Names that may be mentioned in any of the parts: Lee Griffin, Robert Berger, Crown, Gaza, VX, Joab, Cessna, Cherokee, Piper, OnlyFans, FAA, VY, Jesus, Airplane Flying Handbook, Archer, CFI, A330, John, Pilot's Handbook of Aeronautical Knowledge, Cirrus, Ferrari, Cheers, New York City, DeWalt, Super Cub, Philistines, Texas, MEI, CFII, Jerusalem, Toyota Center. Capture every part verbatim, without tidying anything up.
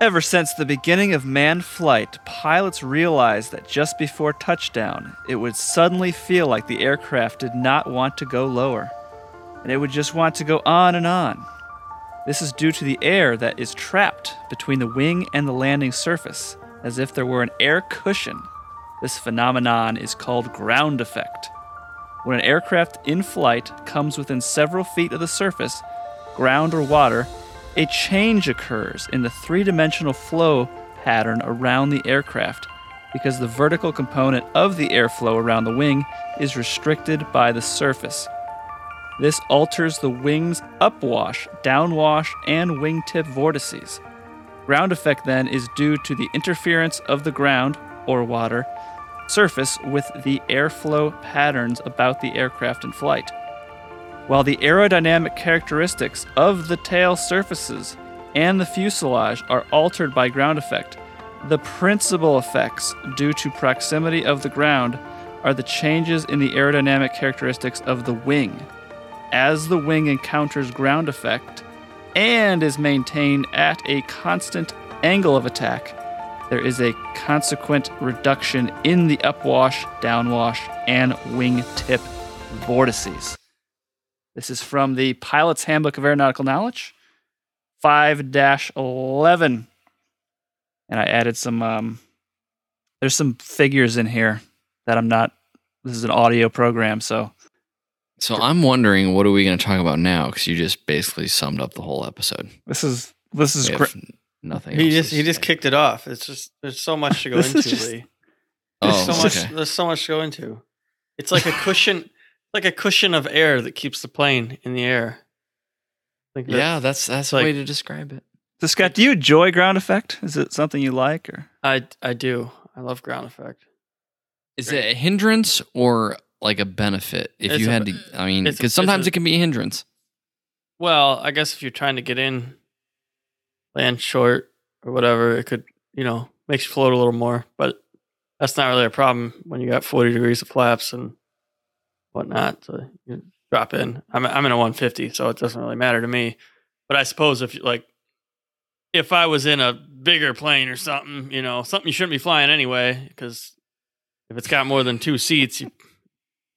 Ever since the beginning of manned flight, pilots realized that just before touchdown, it would suddenly feel like the aircraft did not want to go lower, and it would just want to go on and on. This is due to the air that is trapped between the wing and the landing surface, as if there were an air cushion. This phenomenon is called ground effect. When an aircraft in flight comes within several feet of the surface, ground or water, a change occurs in the three-dimensional flow pattern around the aircraft because the vertical component of the airflow around the wing is restricted by the surface. This alters the wing's upwash, downwash, and wingtip vortices. Ground effect then is due to the interference of the ground, or water, surface with the airflow patterns about the aircraft in flight. While the aerodynamic characteristics of the tail surfaces and the fuselage are altered by ground effect, the principal effects due to proximity of the ground are the changes in the aerodynamic characteristics of the wing. As the wing encounters ground effect and is maintained at a constant angle of attack, there is a consequent reduction in the upwash, downwash, and wingtip vortices. This is from the Pilot's Handbook of Aeronautical Knowledge, five dash eleven. And I added some, um, there's some figures in here that I'm not, this is an audio program, so. So I'm wondering, what are we going to talk about now? Because you just basically summed up the whole episode. This is, this is great. Nothing he else just, he just saying. Kicked it off. It's just, there's so much to go into, just, Lee. There's, oh, so okay. much, there's so much to go into. It's like a cushion. Like a cushion of air that keeps the plane in the air. Like that, yeah, that's that's like, a way to describe it. So Scott, do you enjoy ground effect? Is it something you like? Or I I do. I love ground effect. Is it a hindrance or like a benefit? If it's you had a, to, I mean, because sometimes a, it can be a hindrance. Well, I guess if you're trying to get in, land short or whatever, it could, you know, makes you float a little more. But that's not really a problem when you got forty degrees of flaps and whatnot, so you drop in. I'm I'm in a one fifty, so it doesn't really matter to me. But I suppose if like if I was in a bigger plane or something, you know, something you shouldn't be flying anyway, because if it's got more than two seats, you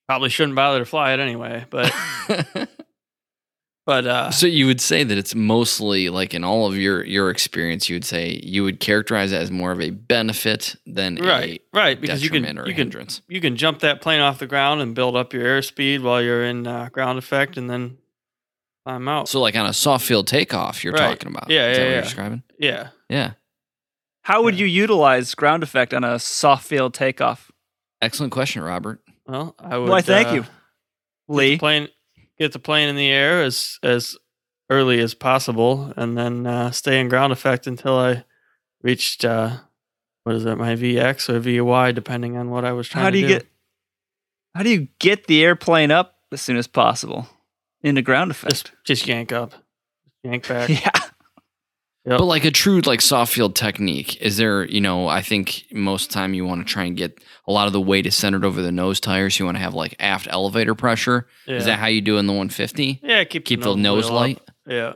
probably shouldn't bother to fly it anyway. But but uh, so you would say that it's mostly like in all of your your experience, you would say you would characterize it as more of a benefit than right, a right, because detriment you can, or you hindrance. Can, you can jump that plane off the ground and build up your airspeed while you're in uh, ground effect, and then climb out. So like on a soft field takeoff, you're right. talking about. Yeah, Is yeah, that yeah. what you're describing? Yeah. Yeah. How would yeah. you utilize ground effect on a soft field takeoff? Excellent question, Robert. Well, I would. Well, I thank uh, you, Lee. Plane. Get the plane in the air as as early as possible, and then uh, stay in ground effect until I reached uh, what is that, my V X or V Y, depending on what I was trying how do to you do. Get, how do you get the airplane up as soon as possible into ground effect? Just, just yank up, yank back. Yeah. Yep. But like a true like soft field technique, is there, you know, I think most of the time you want to try and get a lot of the weight is centered over the nose tires. You want to have like aft elevator pressure. Yeah. Is that how you do in the one fifty? Yeah, keep, keep the, the nose, nose light. Up. Yeah.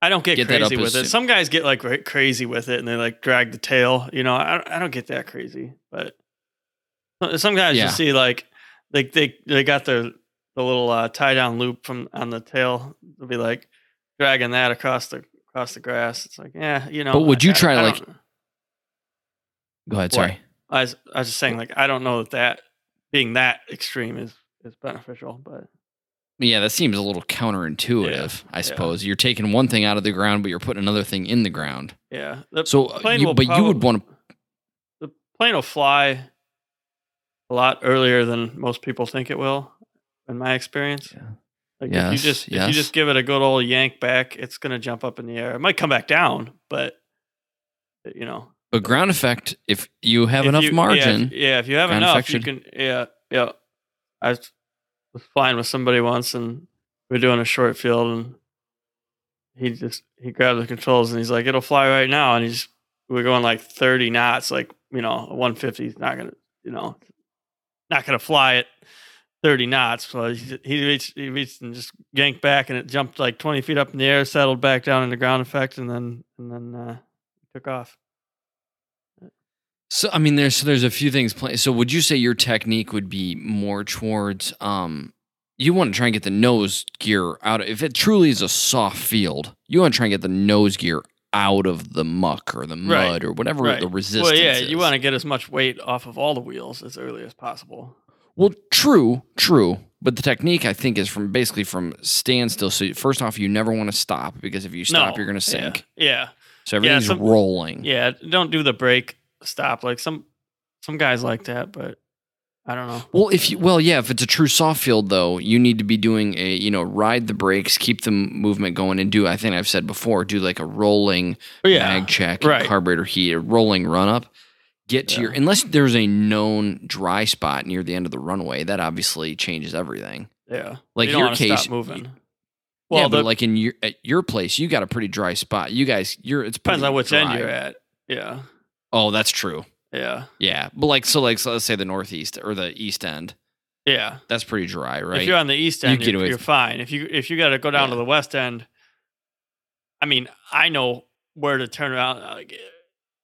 I don't get, get crazy with it. Some guys get like right crazy with it and they like drag the tail. You know, I, I don't get that crazy. But some guys yeah. you see like they they, they got their, the little uh, tie down loop from on the tail. They'll be like dragging that across the Across the grass, it's like, yeah, you know. But would you I, try I, I like? Go ahead. Sorry, I was, I was just saying, like, I don't know that that being that extreme is is beneficial, but yeah, that seems a little counterintuitive. Yeah, I suppose yeah. you're taking one thing out of the ground, but you're putting another thing in the ground. Yeah. The so, plane you, will but probably, you would want to. The plane will fly a lot earlier than most people think it will, in my experience. Yeah. Like yes, if you just yes. if you just give it a good old yank back, it's gonna jump up in the air. It might come back down, but you know. But ground effect, if you have if enough you, margin, yeah, yeah, if you have enough, you can. Yeah, yeah. I was flying with somebody once, and we were doing a short field, and he just he grabbed the controls, and he's like, "It'll fly right now," and he's we we're going like thirty knots, like you know, one fifty is not gonna, you know, not gonna fly it. thirty knots. So he, he reached, he reached and just yanked back, and it jumped like twenty feet up in the air, settled back down into ground effect, and then and then uh, took off. So, I mean, there's there's a few things playing. So would you say your technique would be more towards, um, you want to try and get the nose gear out of, if it truly is a soft field, you want to try and get the nose gear out of the muck or the mud right. or whatever right. the resistance is. Well, yeah, is. You want to get as much weight off of all the wheels as early as possible. Well, true, true. But the technique, I think, is from basically from standstill. So first off, you never want to stop because if you stop, no, you're going to sink. Yeah, yeah. So everything's yeah, some, rolling. Yeah, don't do the brake stop. Like some some guys like that, but I don't know. Well, if you, well, yeah, if it's a true soft field, though, you need to be doing a, you know, ride the brakes, keep the movement going, and do, I think I've said before, do like a rolling yeah, mag check, right. carburetor heat, a rolling run-up. Get to yeah. your, unless there's a known dry spot near the end of the runway, that obviously changes everything. Yeah. Like you don't your want to case, stop moving. You, well, yeah, the, but like in your, at your place, you got a pretty dry spot. You guys, you're, it's depends on which dry. end you're at. Yeah. Oh, that's true. Yeah. Yeah. But like, so like, so let's say the northeast or the east end. Yeah. That's pretty dry, right? If you're on the east end, you you're, you're fine. If you, if you got to go down yeah. to the west end, I mean, I know where to turn around.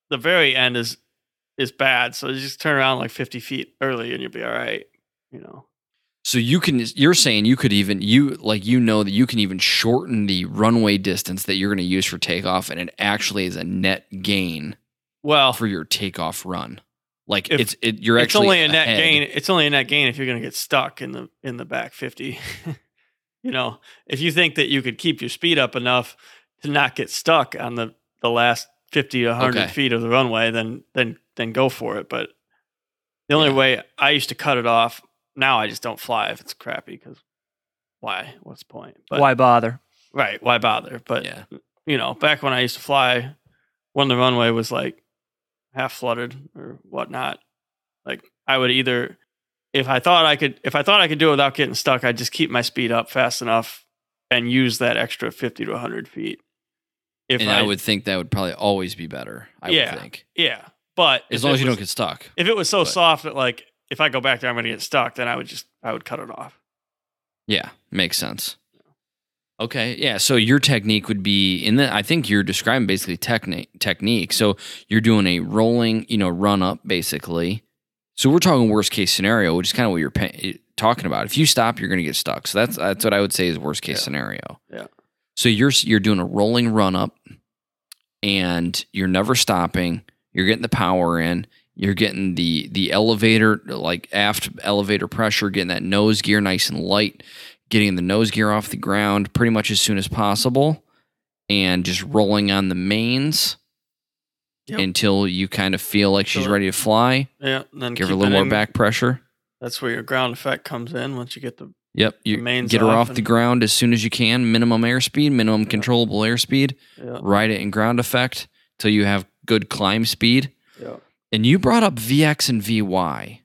The very end is, Is bad, so you just turn around like fifty feet early, and you'll be all right, you know. So you can, you're saying you could even you like you know that you can even shorten the runway distance that you're going to use for takeoff, and it actually is a net gain. Well, for your takeoff run, like it's it you're it's actually only a net ahead. gain. It's only a net gain if you're going to get stuck in the in the back fifty. You know, if you think that you could keep your speed up enough to not get stuck on the the last fifty to one hundred okay. feet of the runway, then then. then go for it. But the only yeah. way I used to cut it off, now I just don't fly if it's crappy, because why? What's the point? But, why bother? Right, why bother? But, yeah. you know, back when I used to fly, when the runway was, like, half flooded or whatnot, like, I would either, if I thought I could, if I thought I could do it without getting stuck, I'd just keep my speed up fast enough and use that extra fifty to one hundred feet. If and I, I would think that would probably always be better, I yeah, would think. Yeah, But as long as you was, don't get stuck. If it was so but. soft that like if I go back there I'm going to get stuck, then I would just I would cut it off. Yeah, makes sense. Okay, yeah. So your technique would be in the I think you're describing basically technique technique. So you're doing a rolling, you know, run up basically. So we're talking worst case scenario, which is kind of what you're pa- talking about. If you stop, you're going to get stuck. So that's that's what I would say is worst case yeah. scenario. Yeah. So you're you're doing a rolling run up, and you're never stopping. You're getting the power in, you're getting the the elevator, like aft elevator pressure, getting that nose gear nice and light, getting the nose gear off the ground pretty much as soon as possible, and just rolling on the mains yep. until you kind of feel like she's ready to fly. Yeah. Then give her a little more in. back pressure. That's where your ground effect comes in once you get the, yep, you the mains get her off, off the ground as soon as you can, minimum airspeed, minimum yep. controllable airspeed, yep. ride it in ground effect till you have good climb speed. Yeah. And you brought up V X and V Y.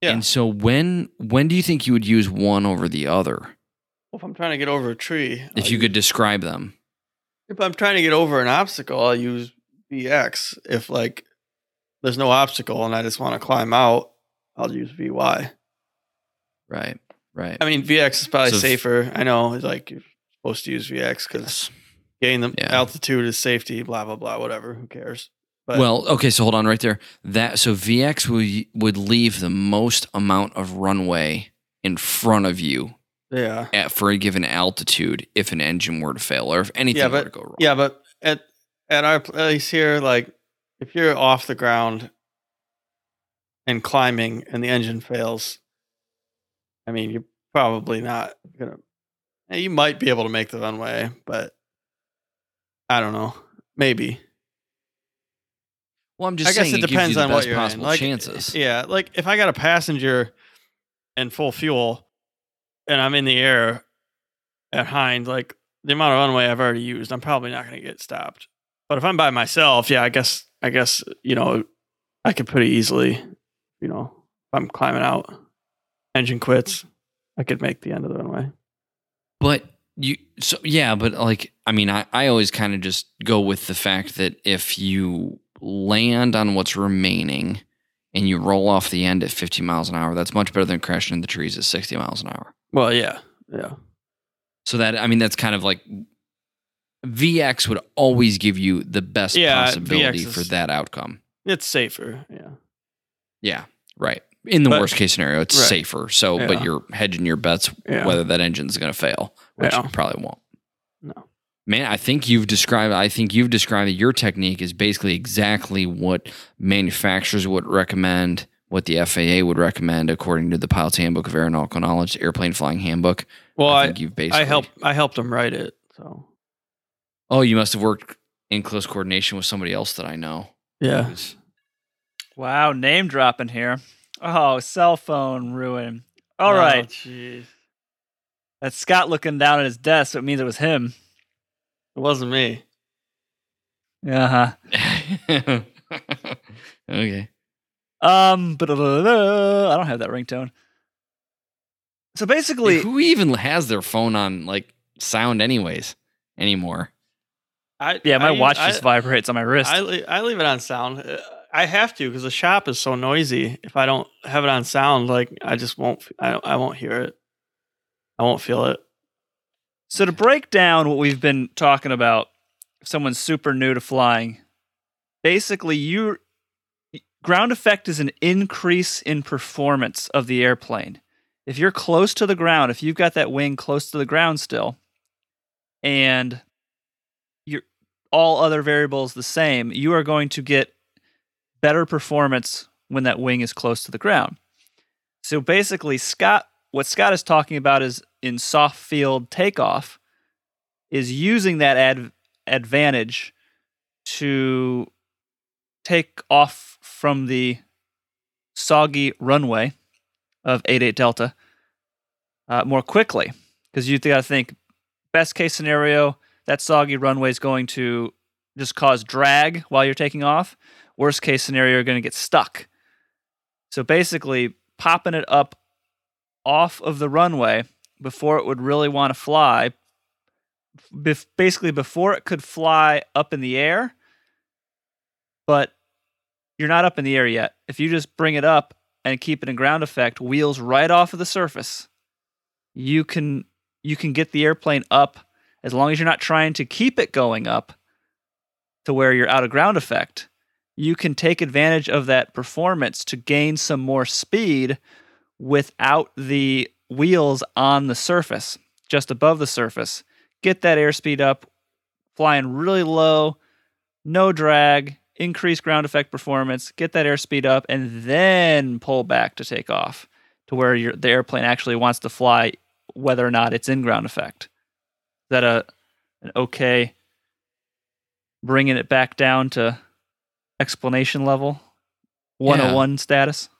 Yeah. And so when when do you think you would use one over the other? Well, if I'm trying to get over a tree. If I'll you use, could describe them. If I'm trying to get over an obstacle, I'll use V X. If like there's no obstacle and I just want to climb out, I'll use V Y. Right, right. I mean, V X is probably so safer. If, I know, it's like you're supposed to use V X because... Yes. Gain the yeah. altitude is safety, blah, blah, blah, whatever. Who cares? But well, okay, so hold on right there. That So V X would, would leave the most amount of runway in front of you yeah. at, for a given altitude if an engine were to fail or if anything yeah, but, were to go wrong. Yeah, but at, at our place here, like if you're off the ground and climbing and the engine fails, I mean, you're probably not going to... You might be able to make the runway, but... I don't know. Maybe. Well, I'm just I saying guess it, it depends gives you the on best what you're possible in. Like, chances. Yeah, like if I got a passenger and full fuel and I'm in the air at Hind, like the amount of runway I've already used, I'm probably not going to get stopped. But if I'm by myself, yeah, I guess I guess, you know, I could pretty easily, you know, if I'm climbing out, engine quits, I could make the end of the runway. But You so yeah, but like I mean, I, I always kind of just go with the fact that if you land on what's remaining and you roll off the end at fifty miles an hour, that's much better than crashing in the trees at sixty miles an hour. Well, yeah, yeah. So that I mean, that's kind of like V X would always give you the best yeah, possibility is, for that outcome. It's safer. Yeah. Yeah. Right. In the but, worst case scenario, it's right. safer. So, yeah. but you're hedging your bets yeah. whether that engine's going to fail, which yeah. probably won't. No. Man, I think you've described. I think you've described that your technique is basically exactly what manufacturers would recommend, what the F A A would recommend, according to the Pilot's Handbook of Aeronautical Knowledge, Airplane Flying Handbook. Well, I, I think you've basically. I helped. I helped them write it. So. Oh, you must have worked in close coordination with somebody else that I know. Yeah. Wow, name dropping here. Oh, cell phone ruin. All oh, right. Geez. That's Scott looking down at his desk, so it means it was him. It wasn't me. Uh-huh. Okay. Um, but I don't have that ringtone. So basically... Dude, who even has their phone on, like, sound anyways anymore? I, yeah, my I, watch I, just vibrates on my wrist. I, I leave it on sound. I have to because the shop is so noisy. If I don't have it on sound, like I just won't. I I won't hear it. I won't feel it. So to break down what we've been talking about, if someone's super new to flying, basically, you ground effect is an increase in performance of the airplane. If you're close to the ground, if you've got that wing close to the ground still, and all other variables the same, you are going to get better performance when that wing is close to the ground. So basically, Scott, what Scott is talking about is in soft field takeoff, is using that ad- advantage to take off from the soggy runway of eighty-eight Delta uh, more quickly. Because you got to think, best case scenario, that soggy runway is going to just cause drag while you're taking off. Worst case scenario, you're going to get stuck. So basically, popping it up off of the runway before it would really want to fly, bef- basically before it could fly up in the air, but you're not up in the air yet. If you just bring it up and keep it in ground effect, wheels right off of the surface, you can you can get the airplane up. As long as you're not trying to keep it going up to where you're out of ground effect, you can take advantage of that performance to gain some more speed without the wheels on the surface, just above the surface. Get that airspeed up, flying really low, no drag, increase ground effect performance, get that airspeed up, and then pull back to take off to where your, the airplane actually wants to fly, whether or not it's in ground effect. Is that a an okay bringing it back down to explanation level one oh one yeah. status?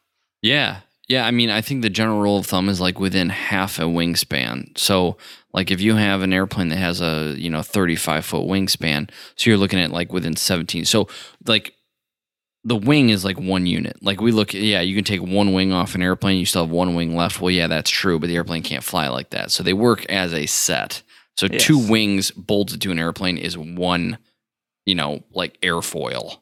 Yeah. Yeah. I mean, I think the general rule of thumb is like within half a wingspan. So like if you have an airplane that has a, you know, thirty-five foot wingspan, so you're looking at like within seventeen. So like the wing is like one unit. Like we look, yeah, you can take one wing off an airplane. You still have one wing left. Well, yeah, that's true. But the airplane can't fly like that. So they work as a set. So yes. Two wings bolted to an airplane is one, you know, like airfoil.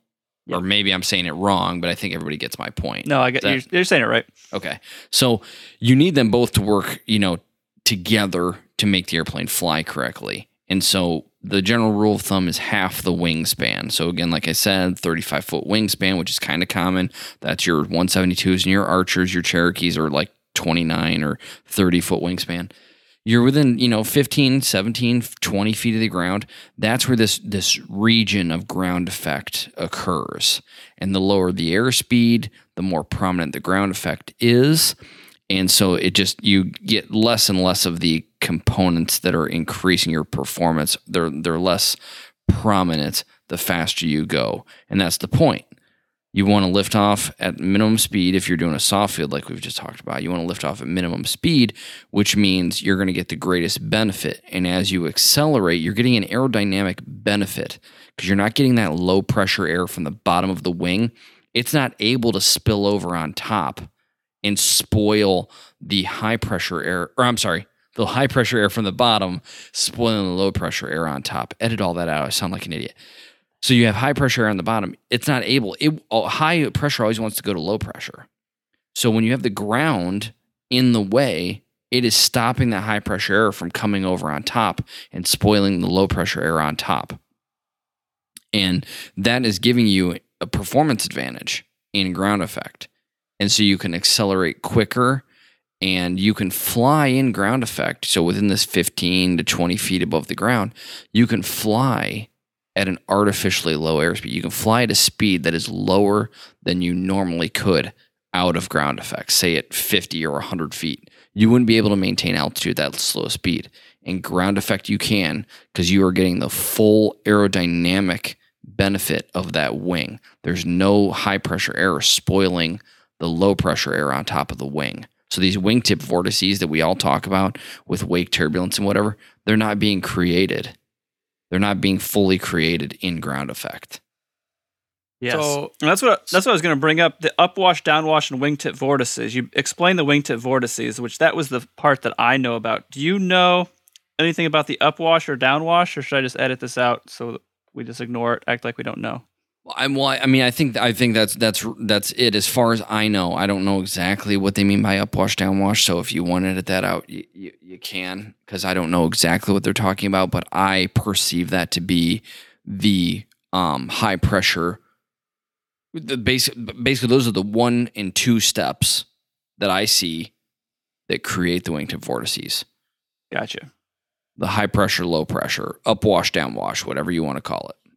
Yep. Or maybe I'm saying it wrong, but I think everybody gets my point. No, I get you're, you're saying it right. Okay. So you need them both to work, you know, together to make the airplane fly correctly. And so the general rule of thumb is half the wingspan. So again, like I said, thirty-five foot wingspan, which is kind of common. That's your one seventy-twos and your Archers, your Cherokees are like twenty-nine or thirty foot wingspan. You're within, you know, fifteen, seventeen, twenty feet of the ground. That's where this this region of ground effect occurs. And the lower the airspeed, the more prominent the ground effect is. And so it just, you get less and less of the components that are increasing your performance. They're they're less prominent the faster you go. And that's the point. You want to lift off at minimum speed if you're doing a soft field like we've just talked about. You want to lift off at minimum speed, which means you're going to get the greatest benefit. And as you accelerate, you're getting an aerodynamic benefit because you're not getting that low pressure air from the bottom of the wing. It's not able to spill over on top and spoil the high pressure air, or I'm sorry, the high pressure air from the bottom, spoiling the low pressure air on top. Edit all that out. I sound like an idiot. So you have high pressure air on the bottom. It's not able. It, high pressure always wants to go to low pressure. So when you have the ground in the way, it is stopping that high pressure air from coming over on top and spoiling the low pressure air on top. And that is giving you a performance advantage in ground effect. And so you can accelerate quicker and you can fly in ground effect. So within this fifteen to twenty feet above the ground, you can fly at an artificially low airspeed. You can fly at a speed that is lower than you normally could out of ground effect, say at fifty or one hundred feet. You wouldn't be able to maintain altitude at that slow speed. In ground effect, you can, because you are getting the full aerodynamic benefit of that wing. There's no high pressure air spoiling the low pressure air on top of the wing. So these wingtip vortices that we all talk about with wake turbulence and whatever, they're not being created. They're not being fully created in ground effect. Yes. So that's what that's what I was going to bring up, the upwash, downwash, and wingtip vortices. You explained the wingtip vortices, which that was the part that I know about. Do you know anything about the upwash or downwash, or should I just edit this out so we just ignore it, act like we don't know? I'm, well, I mean, I think I think that's that's that's it as far as I know. I don't know exactly what they mean by upwash, downwash. So if you want to edit that out, you you, you can, because I don't know exactly what they're talking about. But I perceive that to be the um, high pressure. The basic, basically, those are the one and two steps that I see that create the wingtip vortices. Gotcha. The high pressure, low pressure, upwash, downwash, whatever you want to call it.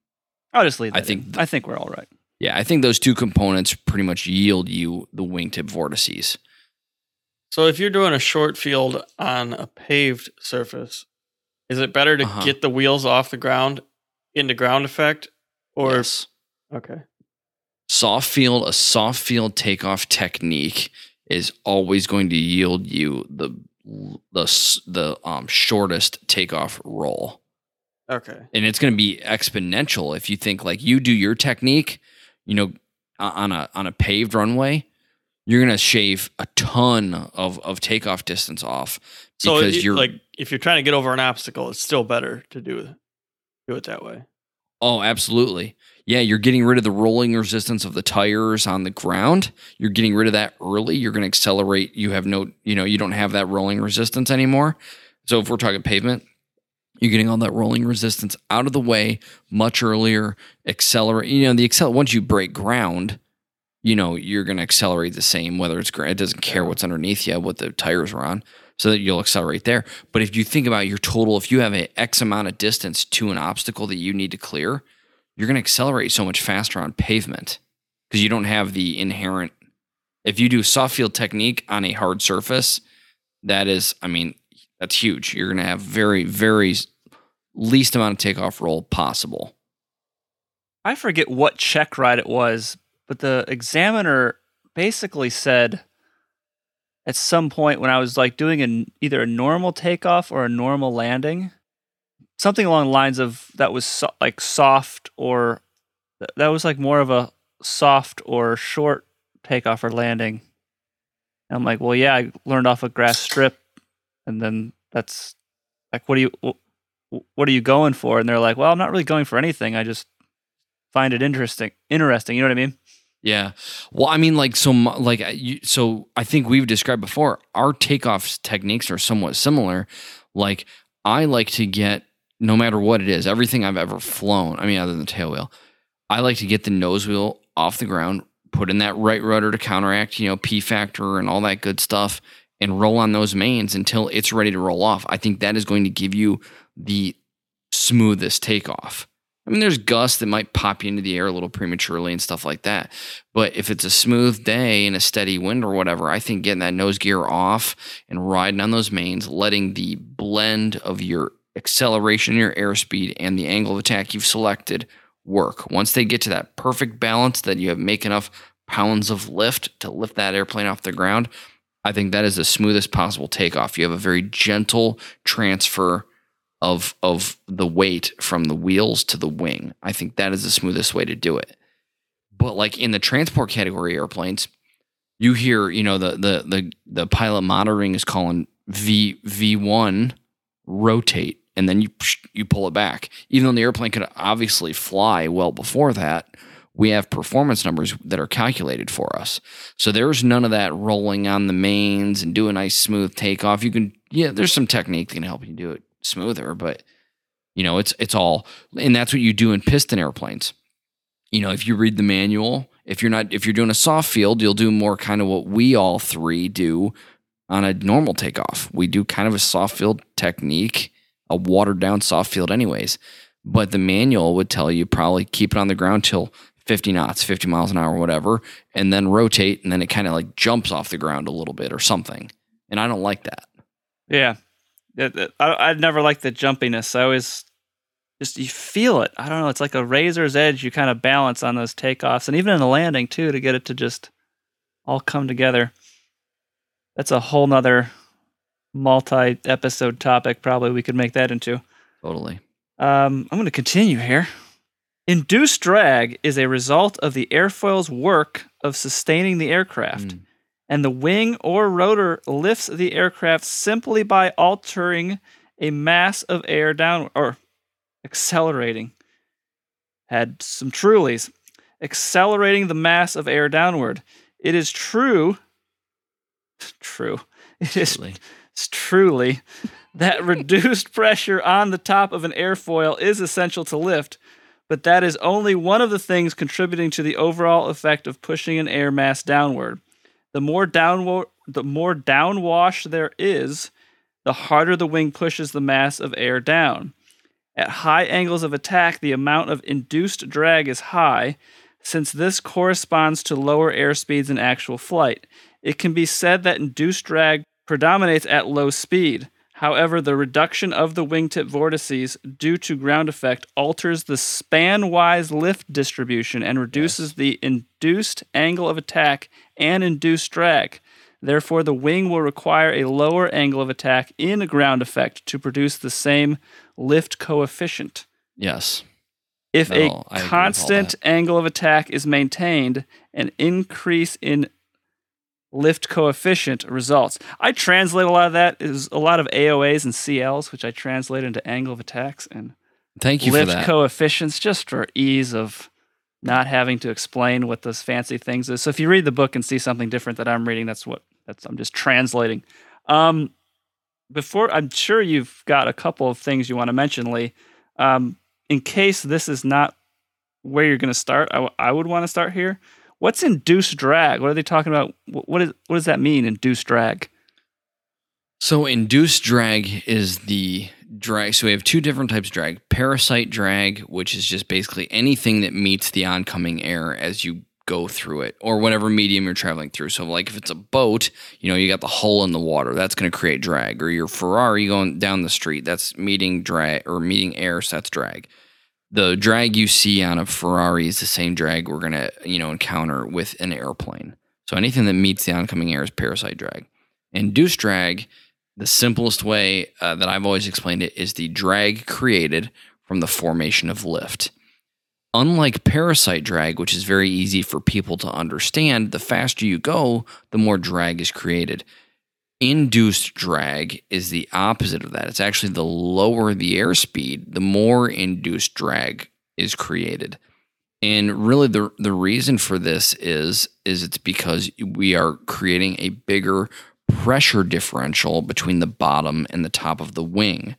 I'll just leave that I think th- I think we're all right. Yeah, I think those two components pretty much yield you the wingtip vortices. So if you're doing a short field on a paved surface, is it better to uh-huh. get the wheels off the ground into ground effect? Or yes. Okay. Soft field, a soft field takeoff technique is always going to yield you the the the um, shortest takeoff roll. Okay. And it's going to be exponential if you think like you do your technique, you know, on a on a paved runway, you're going to shave a ton of, of takeoff distance off. So because it, you're like if you're trying to get over an obstacle, it's still better to do do it that way. Oh, absolutely. Yeah, you're getting rid of the rolling resistance of the tires on the ground. You're getting rid of that early. You're going to accelerate. You have no, you know, you don't have that rolling resistance anymore. So if we're talking pavement, you're getting all that rolling resistance out of the way much earlier. Accelerate, you know, the accelerate. Once you break ground, you know, you're going to accelerate the same, whether it's ground. It doesn't care what's underneath you, what the tires are on, so that you'll accelerate there. But if you think about your total, if you have an X amount of distance to an obstacle that you need to clear, you're going to accelerate so much faster on pavement because you don't have the inherent. If you do soft field technique on a hard surface, that is, I mean, that's huge. You're going to have very, very least amount of takeoff roll possible. I forget what check ride it was, but the examiner basically said at some point when I was like doing an, either a normal takeoff or a normal landing, something along the lines of that was so, like soft or th- that was like more of a soft or short takeoff or landing. And I'm like, well, yeah, I learned off a grass strip. And then that's like, what are you, what are you going for? And they're like, well, I'm not really going for anything. I just find it interesting, interesting. You know what I mean? Yeah. Well, I mean, like, so like, so I think we've described before our takeoff techniques are somewhat similar. Like I like to get, no matter what it is, everything I've ever flown, I mean, other than the tail wheel, I like to get the nose wheel off the ground, put in that right rudder to counteract, you know, P factor and all that good stuff, and roll on those mains until it's ready to roll off. I think that is going to give you the smoothest takeoff. I mean, there's gusts that might pop you into the air a little prematurely and stuff like that. But if it's a smooth day and a steady wind or whatever, I think getting that nose gear off and riding on those mains, letting the blend of your acceleration, your airspeed, and the angle of attack you've selected work. Once they get to that perfect balance that you have make enough pounds of lift to lift that airplane off the ground, I think that is the smoothest possible takeoff. You have a very gentle transfer of of the weight from the wheels to the wing. I think that is the smoothest way to do it. But like in the transport category airplanes, you hear, you know, the the the, the pilot monitoring is calling V V1 rotate, and then you you pull it back. Even though the airplane could obviously fly well before that, we have performance numbers that are calculated for us. So there's none of that rolling on the mains and do a nice smooth takeoff. You can, yeah, there's some technique that can help you do it smoother, but you know, it's, it's all, and that's what you do in piston airplanes. You know, if you read the manual, if you're not, if you're doing a soft field, you'll do more kind of what we all three do on a normal takeoff. We do kind of a soft field technique, a watered down soft field anyways, but the manual would tell you probably keep it on the ground till fifty knots, fifty miles an hour, whatever, and then rotate. And then it kind of like jumps off the ground a little bit or something. And I don't like that. Yeah. I, I never liked the jumpiness. I always just, you feel it. I don't know. It's like a razor's edge. You kind of balance on those takeoffs and even in the landing too, to get it to just all come together. That's a whole nother multi-episode topic. Probably we could make that into. Totally. Um, I'm going to continue here. Induced drag is a result of the airfoil's work of sustaining the aircraft. Mm. And the wing or rotor lifts the aircraft simply by altering a mass of air downward, or accelerating. Had some trulies. Accelerating the mass of air downward. It is true. True. It is truly, it's truly that reduced pressure on the top of an airfoil is essential to lift, but that is only one of the things contributing to the overall effect of pushing an air mass downward. The more downwa- the more downwash there is, the harder the wing pushes the mass of air down. At high angles of attack, the amount of induced drag is high, since this corresponds to lower air speeds in actual flight. It can be said that induced drag predominates at low speed. However, the reduction of the wingtip vortices due to ground effect alters the span-wise lift distribution and reduces yes. the induced angle of attack and induced drag. Therefore, the wing will require a lower angle of attack in a ground effect to produce the same lift coefficient. Yes. If no, a constant angle of attack is maintained, an increase in lift coefficient results. I translate a lot of that is a lot of A O As and C Ls, which I translate into angle of attacks and thank you lift for that. Coefficients, just for ease of not having to explain what those fancy things is. So if you read the book and see something different that I'm reading, that's what that's. I'm just translating. Um, before I'm sure you've got a couple of things you want to mention, Lee. Um, in case this is not where you're going to start, I, w- I would want to start here. What's induced drag? What are they talking about? What is what does that mean, induced drag? So induced drag is the drag. So we have two different types of drag. Parasite drag, which is just basically anything that meets the oncoming air as you go through it, or whatever medium you're traveling through. So like if it's a boat, you know, you got the hull in the water, that's going to create drag. Or your Ferrari going down the street, that's meeting drag or meeting air, so that's drag. The drag you see on a Ferrari is the same drag we're going to, you know, encounter with an airplane. So anything that meets the oncoming air is parasite drag. Induced drag, the simplest way uh, that I've always explained it, is the drag created from the formation of lift. Unlike parasite drag, which is very easy for people to understand, the faster you go, the more drag is created. Induced drag is the opposite of that. It's actually the lower the airspeed, the more induced drag is created. And really the the reason for this is, is it's because we are creating a bigger pressure differential between the bottom and the top of the wing.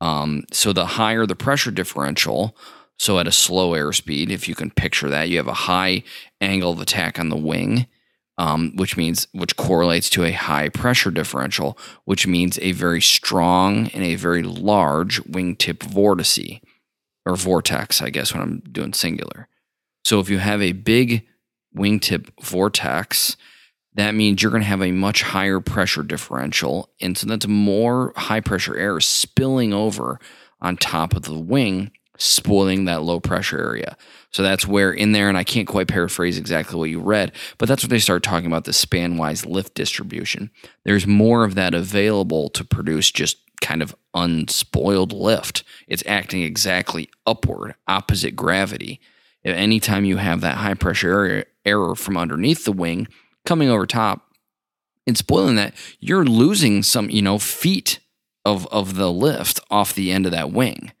Um, so the higher the pressure differential, so at a slow airspeed, if you can picture that, you have a high angle of attack on the wing. Um, which means, which correlates to a high pressure differential, which means a very strong and a very large wingtip vortice, or vortex, I guess, when I'm doing singular. So if you have a big wingtip vortex, that means you're going to have a much higher pressure differential. And so that's more high pressure air spilling over on top of the wing, spoiling that low pressure area. So that's where in there, and I can't quite paraphrase exactly what you read, but that's what they start talking about, the span-wise lift distribution. There's more of that available to produce just kind of unspoiled lift. It's acting exactly upward, opposite gravity. If anytime you have that high pressure area, error from underneath the wing coming over top and spoiling that, you're losing some, you know, feet of, of the lift off the end of that wing.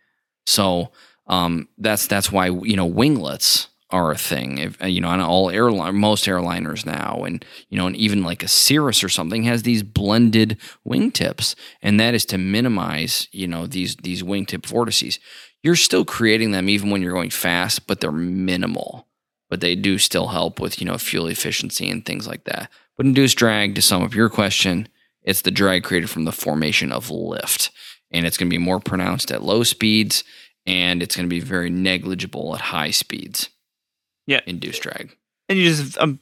So, Um, that's that's why, you know, winglets are a thing, if, you know, on all airline, most airliners now, and, you know, and even like a Cirrus or something has these blended wingtips, and that is to minimize, you know, these these wingtip vortices. You're still creating them even when you're going fast, but they're minimal. But they do still help with, you know, fuel efficiency and things like that. But induced drag, to sum up your question, it's the drag created from the formation of lift, and it's going to be more pronounced at low speeds, and it's going to be very negligible at high speeds. Yeah, induced drag. And you just um,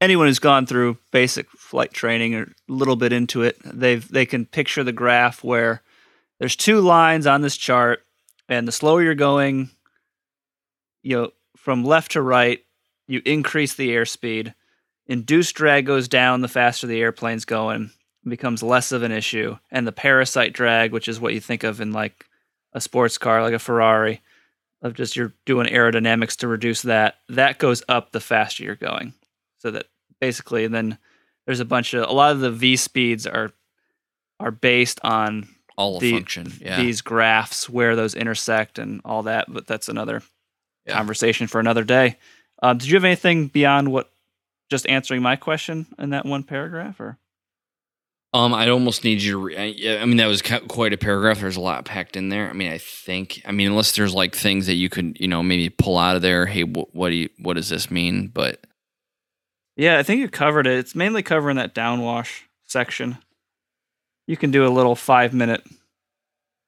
anyone who's gone through basic flight training or a little bit into it, they've they can picture the graph where there's two lines on this chart, and the slower you're going, you know, from left to right, you increase the airspeed. Induced drag goes down the faster the airplane's going, becomes less of an issue, and the parasite drag, which is what you think of in like a sports car, like a Ferrari, of just you're doing aerodynamics to reduce that, that goes up the faster you're going. So that basically, and then there's a bunch of, a lot of the V speeds are are based on all the, function, yeah. these graphs where those intersect and all that, but that's another yeah. conversation for another day. Um, did you have anything beyond what, just answering my question in that one paragraph, or? Um, I'd almost need you to. Re- I mean, that was quite a paragraph. There's a lot packed in there. I mean, I think. I mean, unless there's like things that you could, you know, maybe pull out of there. Hey, wh- what do you? What does this mean? But yeah, I think you covered it. It's mainly covering that downwash section. You can do a little five minute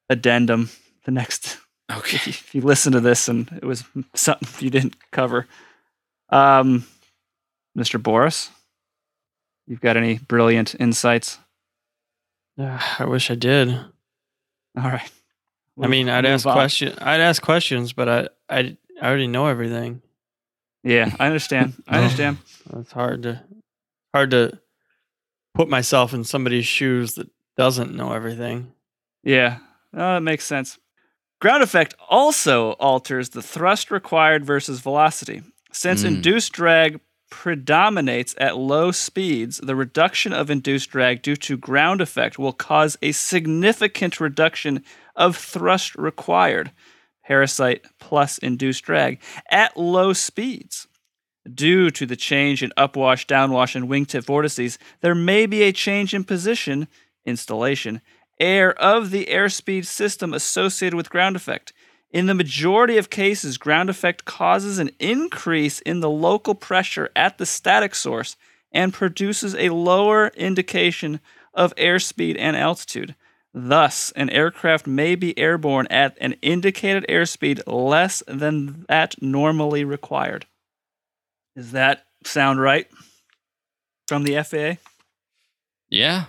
addendum the next. Okay. If you, if you listen to this and it was something you didn't cover, um, Mister Boris, you've got any brilliant insights? Yeah, I wish I did. All right. We'll I mean, I'd ask questions. I'd ask questions, but I, I, I already know everything. Yeah, I understand. I understand. It's hard to, hard to put myself in somebody's shoes that doesn't know everything. Yeah, oh, that makes sense. Ground effect also alters the thrust required versus velocity, since mm. induced drag predominates at low speeds. The reduction of induced drag due to ground effect will cause a significant reduction of thrust required, parasite plus induced drag, at low speeds. Due to the change in upwash, downwash, and wingtip vortices, there may be a change in position, installation, air of the airspeed system associated with ground effect. In the majority of cases, ground effect causes an increase in the local pressure at the static source and produces a lower indication of airspeed and altitude. Thus, an aircraft may be airborne at an indicated airspeed less than that normally required. Does that sound right from the F A A? Yeah.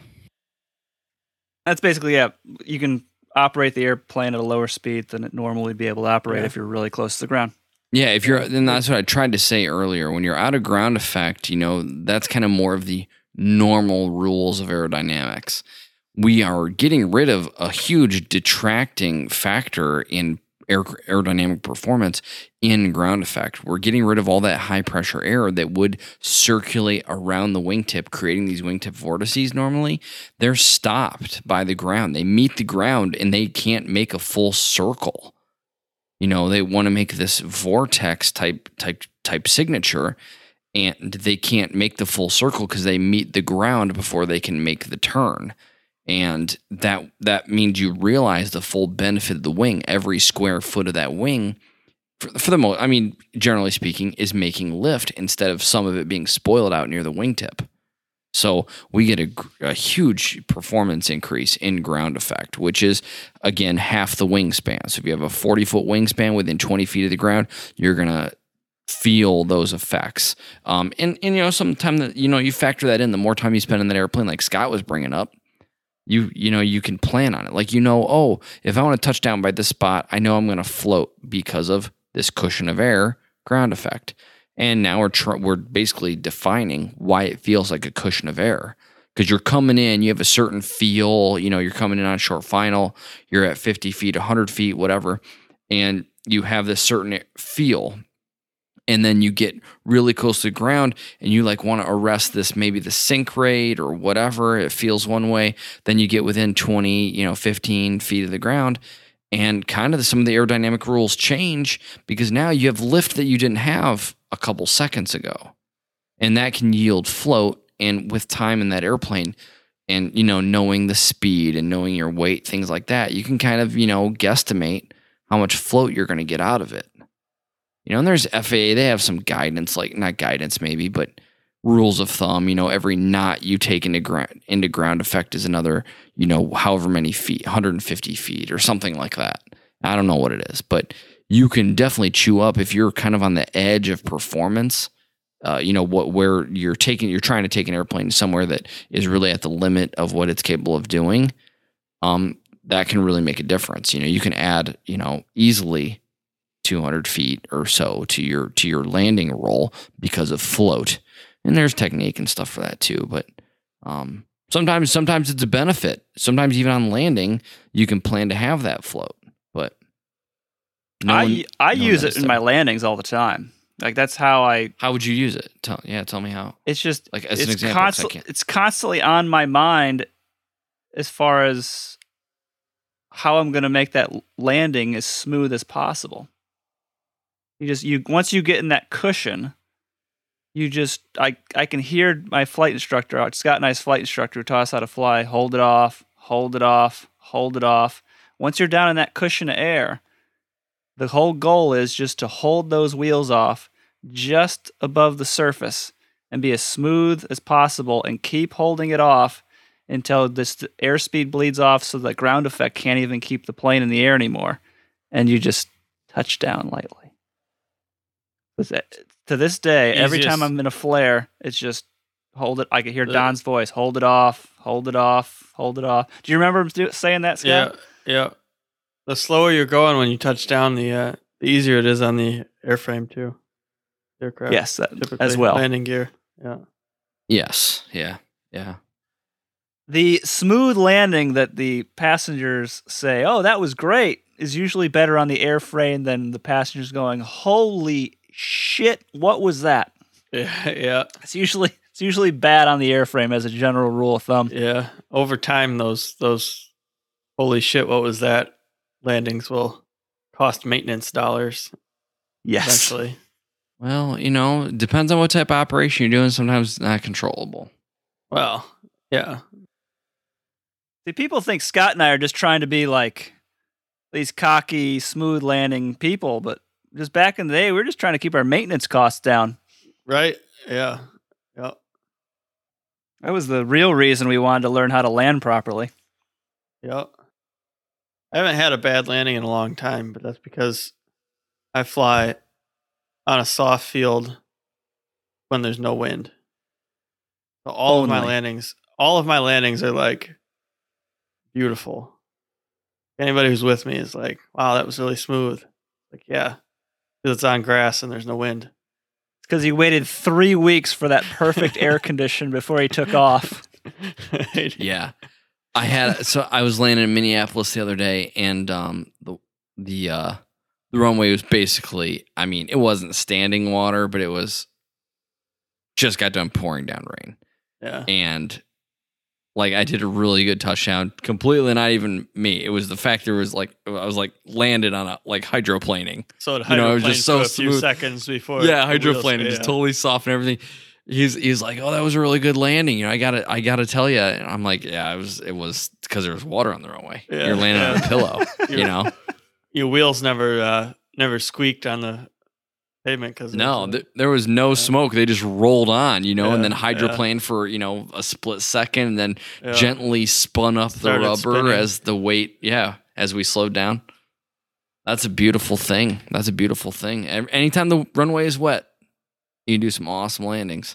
That's basically, yeah, you can operate the airplane at a lower speed than it normally be able to operate yeah. if you're really close to the ground. Yeah, if you're, then that's what I tried to say earlier. When you're out of ground effect, you know, that's kind of more of the normal rules of aerodynamics. We are getting rid of a huge detracting factor in air, aerodynamic performance in ground effect. We're getting rid of all that high pressure air that would circulate around the wingtip, creating these wingtip vortices normally. They're stopped by the ground. They meet the ground and they can't make a full circle. You know, they want to make this vortex type type type signature, and they can't make the full circle because they meet the ground before they can make the turn. And that that means you realize the full benefit of the wing. Every square foot of that wing, for, for the most, I mean, generally speaking, is making lift instead of some of it being spoiled out near the wingtip. So we get a, a huge performance increase in ground effect, which is, again, half the wingspan. So if you have a forty-foot wingspan within twenty feet of the ground, you're going to feel those effects. Um, and, and, you know, sometimes, that, you know, you factor that in. The more time you spend in that airplane, like Scott was bringing up, You you know, you can plan on it. Like, you know, oh, if I want to touch down by this spot, I know I'm going to float because of this cushion of air ground effect. And now we're tr- we're basically defining why it feels like a cushion of air, because you're coming in, you have a certain feel, you know, you're coming in on short final, you're at fifty feet, one hundred feet, whatever, and you have this certain feel. And then you get really close to the ground and you like want to arrest this, maybe the sink rate or whatever, it feels one way. Then you get within twenty, you know, fifteen feet of the ground and kind of some of the aerodynamic rules change because now you have lift that you didn't have a couple seconds ago, and that can yield float. And with time in that airplane, and, you know, knowing the speed and knowing your weight, things like that, you can kind of, you know, guesstimate how much float you're going to get out of it. You know, and there's F A A, they have some guidance, like not guidance maybe, but rules of thumb, you know, every knot you take into ground, into ground effect is another, you know, however many feet, one hundred fifty feet or something like that. I don't know what it is, but you can definitely chew up if you're kind of on the edge of performance. Uh, you know, what, where you're taking, you're trying to take an airplane somewhere that is really at the limit of what it's capable of doing. Um, that can really make a difference. You know, you can add, you know, easily two hundred feet or so to your, to your landing roll because of float. And there's technique and stuff for that too. But, um, sometimes, sometimes it's a benefit. Sometimes even on landing, you can plan to have that float, but no I, one, I no use it in stuff. My landings all the time. Like that's how I. How would you use it? Tell, yeah, tell me how. It's just like as it's an example. Const- I can't. It's constantly on my mind, as far as how I'm going to make that landing as smooth as possible. You just you once you get in that cushion, you just I I can hear my flight instructor. It's got a nice flight instructor who taught us how to fly. Hold it off. Hold it off. Hold it off. Once you're down in that cushion of air. The whole goal is just to hold those wheels off just above the surface and be as smooth as possible and keep holding it off until this airspeed bleeds off so the ground effect can't even keep the plane in the air anymore. And you just touch down lightly. To this day, Easiest. Every time I'm in a flare, it's just hold it. I can hear Don's voice. Hold it off. Hold it off. Hold it off. Do you remember saying that, Scott? Yeah. Yeah. The slower you're going when you touch down, the uh, the easier it is on the airframe too. Aircraft, yes, that, as well. Landing gear, yeah. Yes, yeah, yeah. The smooth landing that the passengers say, "Oh, that was great," is usually better on the airframe than the passengers going, "Holy shit, what was that?" Yeah, yeah. It's usually it's usually bad on the airframe as a general rule of thumb. Yeah. Over time, those those holy shit, what was that? Landings will cost maintenance dollars. Yes. Eventually. Well, you know, depends on what type of operation you're doing. Sometimes it's not controllable. Well, yeah. See, people think Scott and I are just trying to be like these cocky, smooth landing people, but just back in the day, we were just trying to keep our maintenance costs down. Right? Yeah. Yeah. That was the real reason we wanted to learn how to land properly. Yep. I haven't had a bad landing in a long time, but that's because I fly on a soft field when there's no wind. So all Only. of my landings, all of my landings are like beautiful. Anybody who's with me is like, "Wow, that was really smooth." Like, yeah, because it's on grass and there's no wind. It's because he waited three weeks for that perfect air condition before he took off. Right. Yeah. I had so I was landing in Minneapolis the other day, and um, the the uh, the runway was basically, I mean, it wasn't standing water, but it was just got done pouring down rain. Yeah, and like I did a really good touchdown, completely not even me. It was the fact there was like I was like landed on a like hydroplaning. So it you know, it was just so for a smooth. Few seconds before. Yeah, hydroplaning, yeah. Just totally soft and everything. He's he's like, "Oh, that was a really good landing. You know, I gotta I gotta tell you." And I'm like, "Yeah, it was it was because there was water on the runway. Yeah, you're landing yeah. on a pillow, you know. Your wheels never uh, never squeaked on the pavement because no, th- there was no yeah. smoke. They just rolled on, you know, yeah, and then hydroplaned yeah. for you know a split second, and then yeah. gently spun up Started the rubber spinning. as the weight, yeah, as we slowed down. That's a beautiful thing. That's a beautiful thing. Anytime the runway is wet. You do some awesome landings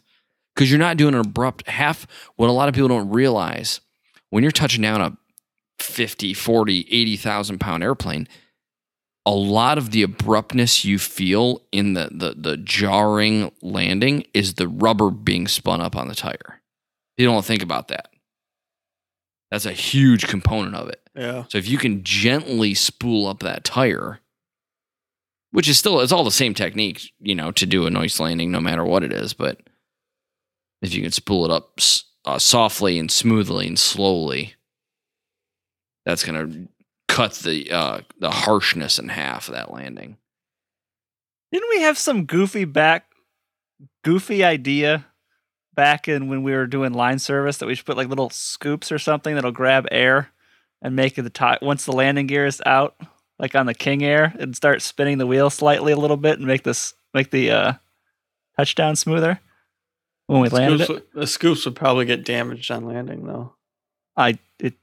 because you're not doing an abrupt half. What a lot of people don't realize when you're touching down a fifty, forty, eighty thousand pound airplane, a lot of the abruptness you feel in the, the, the jarring landing is the rubber being spun up on the tire. You don't think about that. That's a huge component of it. Yeah. So if you can gently spool up that tire, which is still, it's all the same technique, you know, to do a nice landing no matter what it is. But if you can spool it up uh, softly and smoothly and slowly, that's going to cut the uh, the harshness in half of that landing. Didn't we have some goofy back, goofy idea back in when we were doing line service that we should put like little scoops or something that'll grab air and make it the top once the landing gear is out, like on the King Air, and start spinning the wheel slightly a little bit and make this make the uh, touchdown smoother when we landed it? The scoops would probably get damaged on landing, though. I it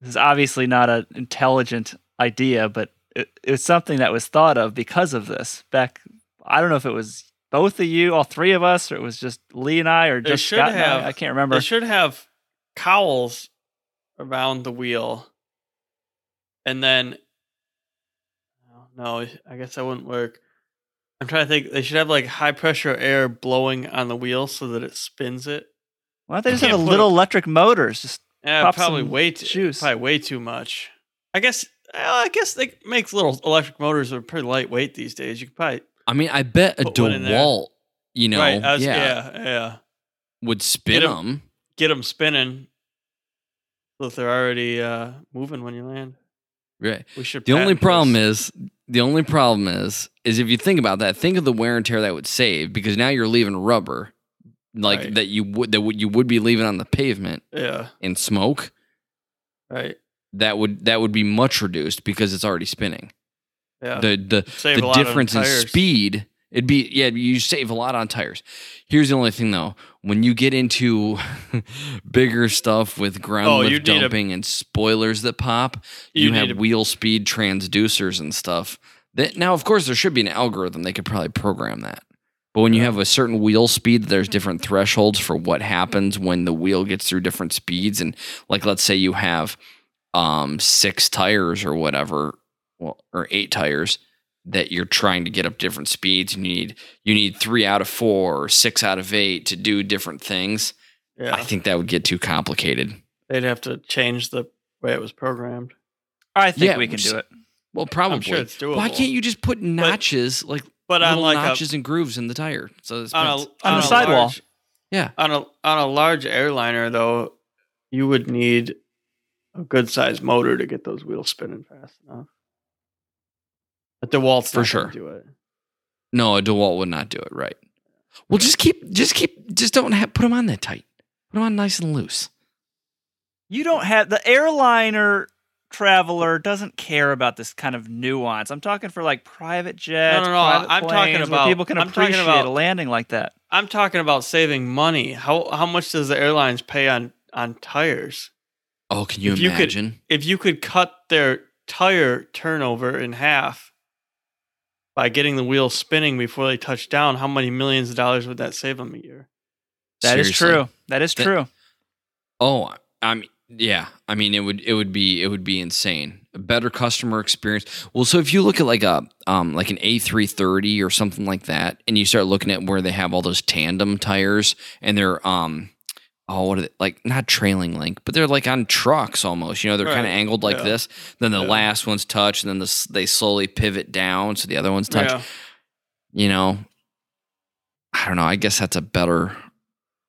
this is obviously not an intelligent idea, but it, it was something that was thought of because of this. Back, I don't know if it was both of you, all three of us, or it was just Lee and I, or just Scott and I. I can't remember. They should have cowls around the wheel, and then no, I guess that wouldn't work. I'm trying to think. They should have like high pressure air blowing on the wheel so that it spins it. Why don't they just have a little electric motors? Just yeah, pop probably way too juice. Probably way too much. I guess. I guess they make little electric motors that are pretty lightweight these days. You could probably. I mean, I bet a DeWalt, you know, right, was, yeah, yeah, yeah, would spin get them, get them spinning, so that they're already uh, moving when you land. Right. We should. The only problem this. is. The only problem is, is if you think about that, think of the wear and tear that would save, because now you're leaving rubber, like right. that you would that would you would be leaving on the pavement, yeah, in smoke, right? That would that would be much reduced because it's already spinning. Yeah, the the, save the a difference lot in speed, it'd be yeah, you save a lot on tires. Here's the only thing though, when you get into bigger stuff with ground oh, lift dumping a, and spoilers that pop, you, you have a, wheel speed transducers and stuff. That, now, of course, there should be an algorithm. They could probably program that. But when you have a certain wheel speed, there's different thresholds for what happens when the wheel gets through different speeds. And like, let's say you have um, six tires or whatever, well, or eight tires that you're trying to get up different speeds. And you need you need three out of four or six out of eight to do different things. Yeah. I think that would get too complicated. They'd have to change the way it was programmed. I think yeah, we can do it. Well, probably. I'm sure it's doable. Why can't you just put notches, but, like, but on like notches a, and grooves in the tire? So it's on, a, on, on the sidewall. Large, yeah. On a on a large airliner, though, you would need a good sized motor to get those wheels spinning fast enough. But DeWalt's for not sure. Do it. No, a DeWalt would not do it. Right. Well, just keep, just keep, just don't have, put them on that tight. Put them on nice and loose. You don't have the airliner. Traveler doesn't care about this kind of nuance. I'm talking for like private jets. No, no, no. I'm planes, talking about people can I'm appreciate about, a landing like that. I'm talking about saving money. How how much does the airlines pay on on tires? Oh, can you if imagine you could, if you could cut their tire turnover in half by getting the wheels spinning before they touch down? How many millions of dollars would that save them a year? That Seriously? is true. That is that, true. Oh, I mean. Yeah, I mean it would it would be it would be insane. A better customer experience. Well, so if you look at like a um like an A three thirty or something like that, and you start looking at where they have all those tandem tires, and they're um oh what are they like not trailing link, but they're like on trucks almost. You know, they're right. kind of angled like yeah. this. Then the yeah. last one's touch, and then the, they slowly pivot down so the other one's touch. Yeah. You know, I don't know. I guess that's a better,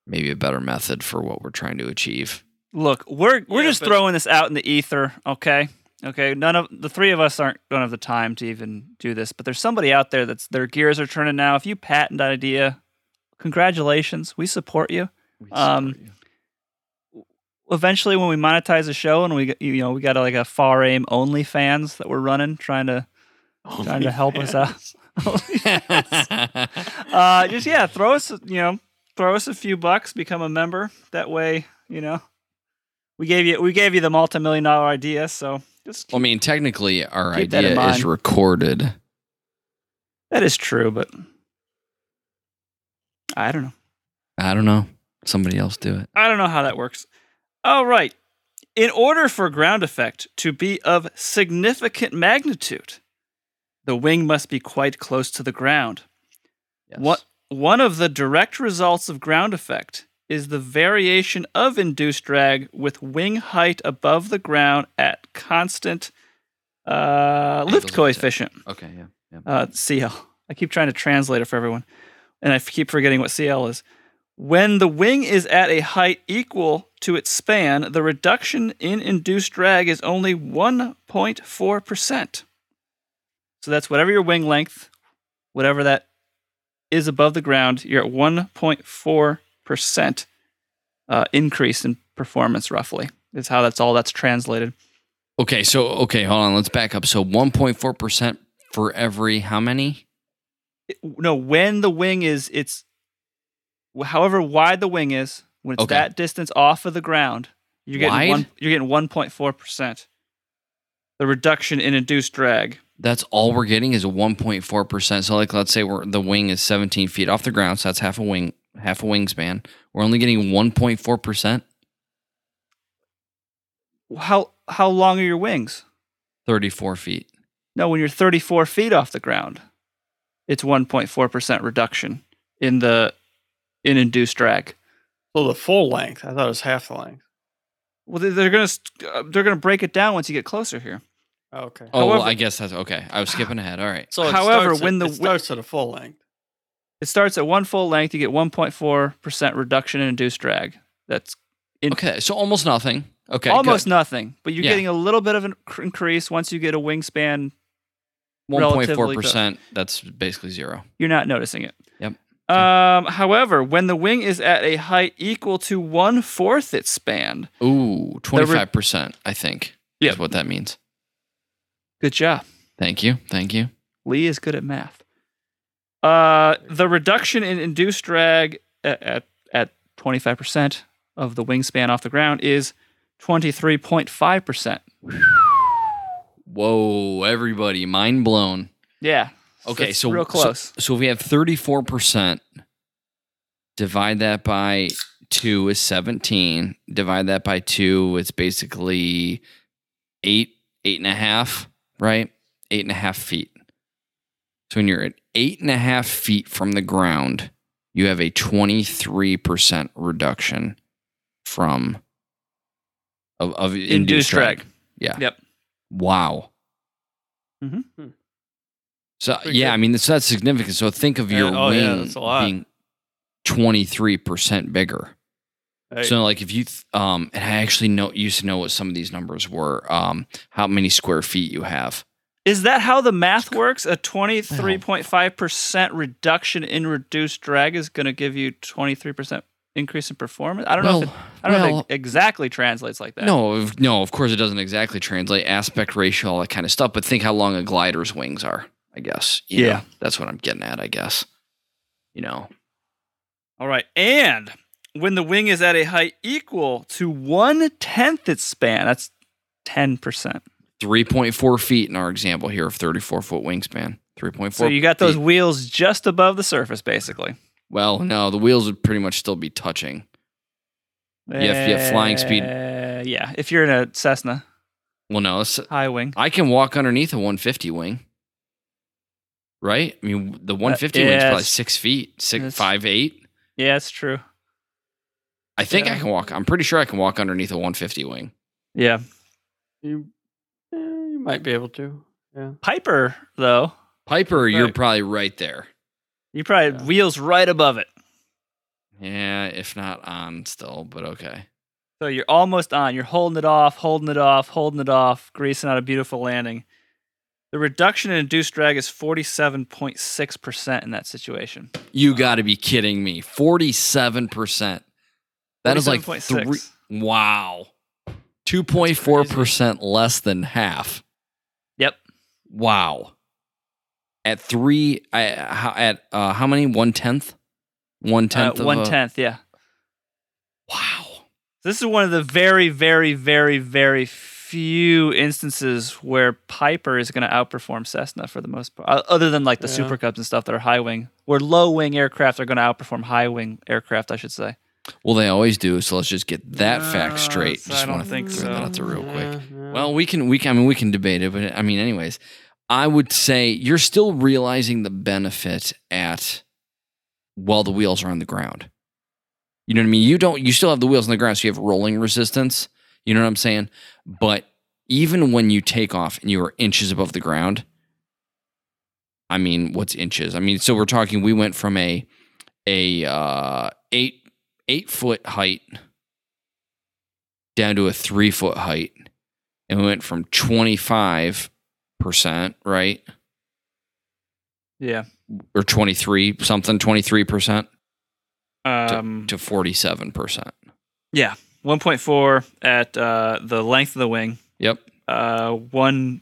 maybe a better method for what we're trying to achieve. Look, we're we're yeah, just throwing this out in the ether, okay? Okay, none of the three of us aren't going to have the time to even do this, but there's somebody out there that's their gears are turning now. If you patent that idea, congratulations, we support you. We support um, you. Eventually, when we monetize the show and we you know we got like a far aim OnlyFans that we're running, trying to Only trying to help fans. us out. uh, just yeah, throw us you know throw us a few bucks, become a member. That way, you know. We gave you we gave you the multi-million dollar idea, so just keep, I mean, technically our idea is recorded. That is true, but I don't know. I don't know. Somebody else do it. I don't know how that works. All right. In order for ground effect to be of significant magnitude, the wing must be quite close to the ground. Yes. What one of the direct results of ground effect is the variation of induced drag with wing height above the ground at constant uh, lift coefficient. Okay, yeah. yeah. Uh, C L. I keep trying to translate it for everyone, and I keep forgetting what C L is. When the wing is at a height equal to its span, the reduction in induced drag is only one point four percent. So that's whatever your wing length, whatever that is above the ground, you're at one point four percent uh, increase in performance, roughly. Is how that's all that's translated. Okay, so, okay, hold on, let's back up. So one point four percent for every how many? It, no, when the wing is, it's however wide the wing is, when it's okay. that distance off of the ground, you're getting wide? one. You're getting one point four percent. The reduction in induced drag. That's all we're getting is a one point four percent. So, like, let's say we're the wing is seventeen feet off the ground, so that's half a wing, half a wingspan. We're only getting one point four percent. How how long are your wings? thirty-four feet. No, when you're thirty-four feet off the ground, it's one point four percent reduction in the in induced drag. Well, the full length. I thought it was half the length. Well, they're gonna they're gonna break it down once you get closer here. Okay. Oh, however, well, I guess that's okay. I was skipping ahead. All right. So, however, when at, the it starts at a full length, it starts at one full length. You get one point four percent reduction in induced drag. That's in, okay. So almost nothing. Okay. Almost good. Nothing, but you're yeah. getting a little bit of an increase once you get a wingspan. one point four percent. That's basically zero. You're not noticing it. Yep. Um, however, when the wing is at a height equal to one fourth its span, ooh, twenty-five percent, re- I think. Yeah. Is what that means. Good job. Thank you. Thank you. Lee is good at math. Uh, the reduction in induced drag at, at, at twenty-five percent of the wingspan off the ground is twenty-three point five percent. Whoa, everybody, mind blown. Yeah. Okay, that's so real close. So, so if we have thirty-four percent, divide that by two is seventeen. Divide that by two, it's basically eight, eight and a half, right? Eight and a half feet. So when you're at eight and a half feet from the ground, you have a twenty-three percent reduction from of, of induced, induced drag. drag. Yeah. Yep. Wow. Mm-hmm. So Pretty yeah, good. I mean, that's, that's significant. So think of your oh, wing yeah, being twenty-three percent bigger. Hey. So like if you, th- um, and I actually know used to know what some of these numbers were, um, how many square feet you have. Is that how the math works? A twenty-three point five percent reduction in reduced drag is going to give you twenty-three percent increase in performance? I don't well, know if it, I don't well, know if it exactly translates like that. No, no, of course it doesn't exactly translate. Aspect ratio, all that kind of stuff. But think how long a glider's wings are. I guess. You yeah. know, that's what I'm getting at, I guess. You know. All right. And when the wing is at a height equal to one-tenth its span, that's ten percent. three point four feet in our example here of thirty-four-foot wingspan. three point four. So you got those feet. Wheels just above the surface, basically. Well, no, the wheels would pretty much still be touching. Uh, you, have, you have flying speed. Yeah, if you're in a Cessna. Well, no. It's, high wing. I can walk underneath a one fifty wing. Right? I mean, the one fifty uh, yeah, wing's probably six feet, six, five, eight. Yeah, that's true. I think yeah. I can walk. I'm pretty sure I can walk underneath a one fifty wing. Yeah. You, eh, you might be able to. Yeah. Piper, though. Piper, right. You're probably right there. You probably yeah. wheels right above it. Yeah, if not on still, but okay. So you're almost on. You're holding it off, holding it off, holding it off, greasing out a beautiful landing. The reduction in induced drag is forty-seven point six percent in that situation. You got to be kidding me. forty-seven percent. That forty-seven. Is like three. Wow. two point four percent less than half. Yep. Wow. At three, I, at uh, how many? One-tenth? One-tenth. Uh, one-tenth, a... yeah. Wow. This is one of the very, very, very, very few instances where Piper is going to outperform Cessna for the most part, other than like the yeah. Super Cubs and stuff that are high wing, where low wing aircraft are going to outperform high wing aircraft, I should say. Well, they always do. So let's just get that no, fact straight. So just want to throw so. that out there real quick. Yeah, yeah. Well, we can, we can, I mean, we can debate it, but I mean, anyways, I would say you're still realizing the benefit at while the wheels are on the ground. You know what I mean? You don't, you still have the wheels on the ground, so you have rolling resistance. You know what I'm saying? But even when you take off and you are inches above the ground, I mean, what's inches? I mean, so we're talking, we went from a a uh, eight eight foot height down to a three foot height. And we went from twenty-five percent, right? Yeah. Or twenty-three, something, twenty-three percent um, to, to forty-seven percent. Yeah. one point four at uh, the length of the wing. Yep. Uh, one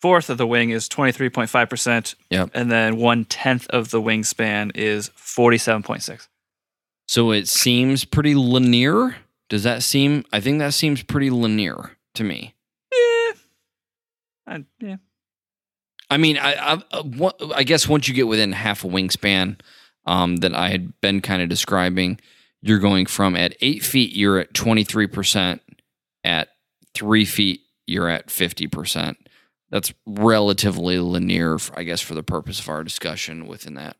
fourth of the wing is twenty-three point five percent. Yep. And then one tenth of the wingspan is forty-seven point six. So it seems pretty linear. Does that seem, I think that seems pretty linear to me. Yeah. I, yeah. I mean, I, I, I guess once you get within half a wingspan um, that I had been kind of describing, you're going from at eight feet, you're at twenty-three percent. At three feet, you're at fifty percent. That's relatively linear, I guess, for the purpose of our discussion within that.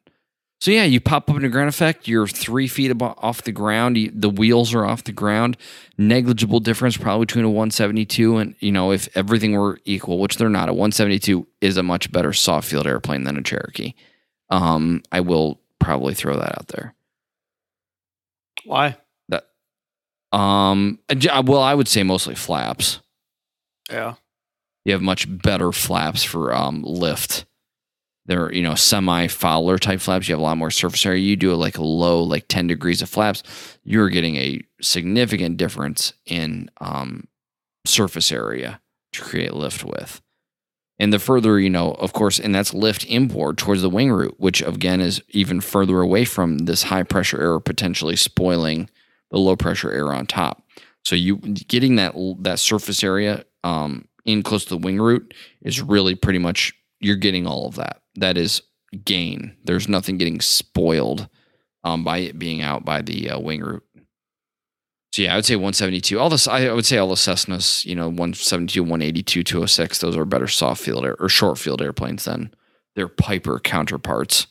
So, yeah, you pop up in a ground effect. You're three feet ab- off the ground. You, the wheels are off the ground. Negligible difference probably between a one seventy-two and, you know, if everything were equal, which they're not. A one seventy-two is a much better soft field airplane than a Cherokee. Um, I will probably throw that out there. Why? That, um, well, I would say mostly flaps. Yeah. You have much better flaps for um, lift. They're, you know, semi-Fowler type flaps. You have a lot more surface area. You do like a low, like ten degrees of flaps. You're getting a significant difference in um, surface area to create lift with. And the further, you know, of course, and that's lift inboard towards the wing root, which again is even further away from this high pressure air, potentially spoiling the low pressure air on top. So you getting that that surface area um, in close to the wing root is really pretty much you're getting all of that. That is gain. There's nothing getting spoiled um, by it being out by the uh, wing root. So yeah, I would say one seventy-two. All this, I would say all the Cessnas, you know, one seventy-two, one eighty-two, two oh six. Those are better soft field air, or short field airplanes than their Piper counterparts.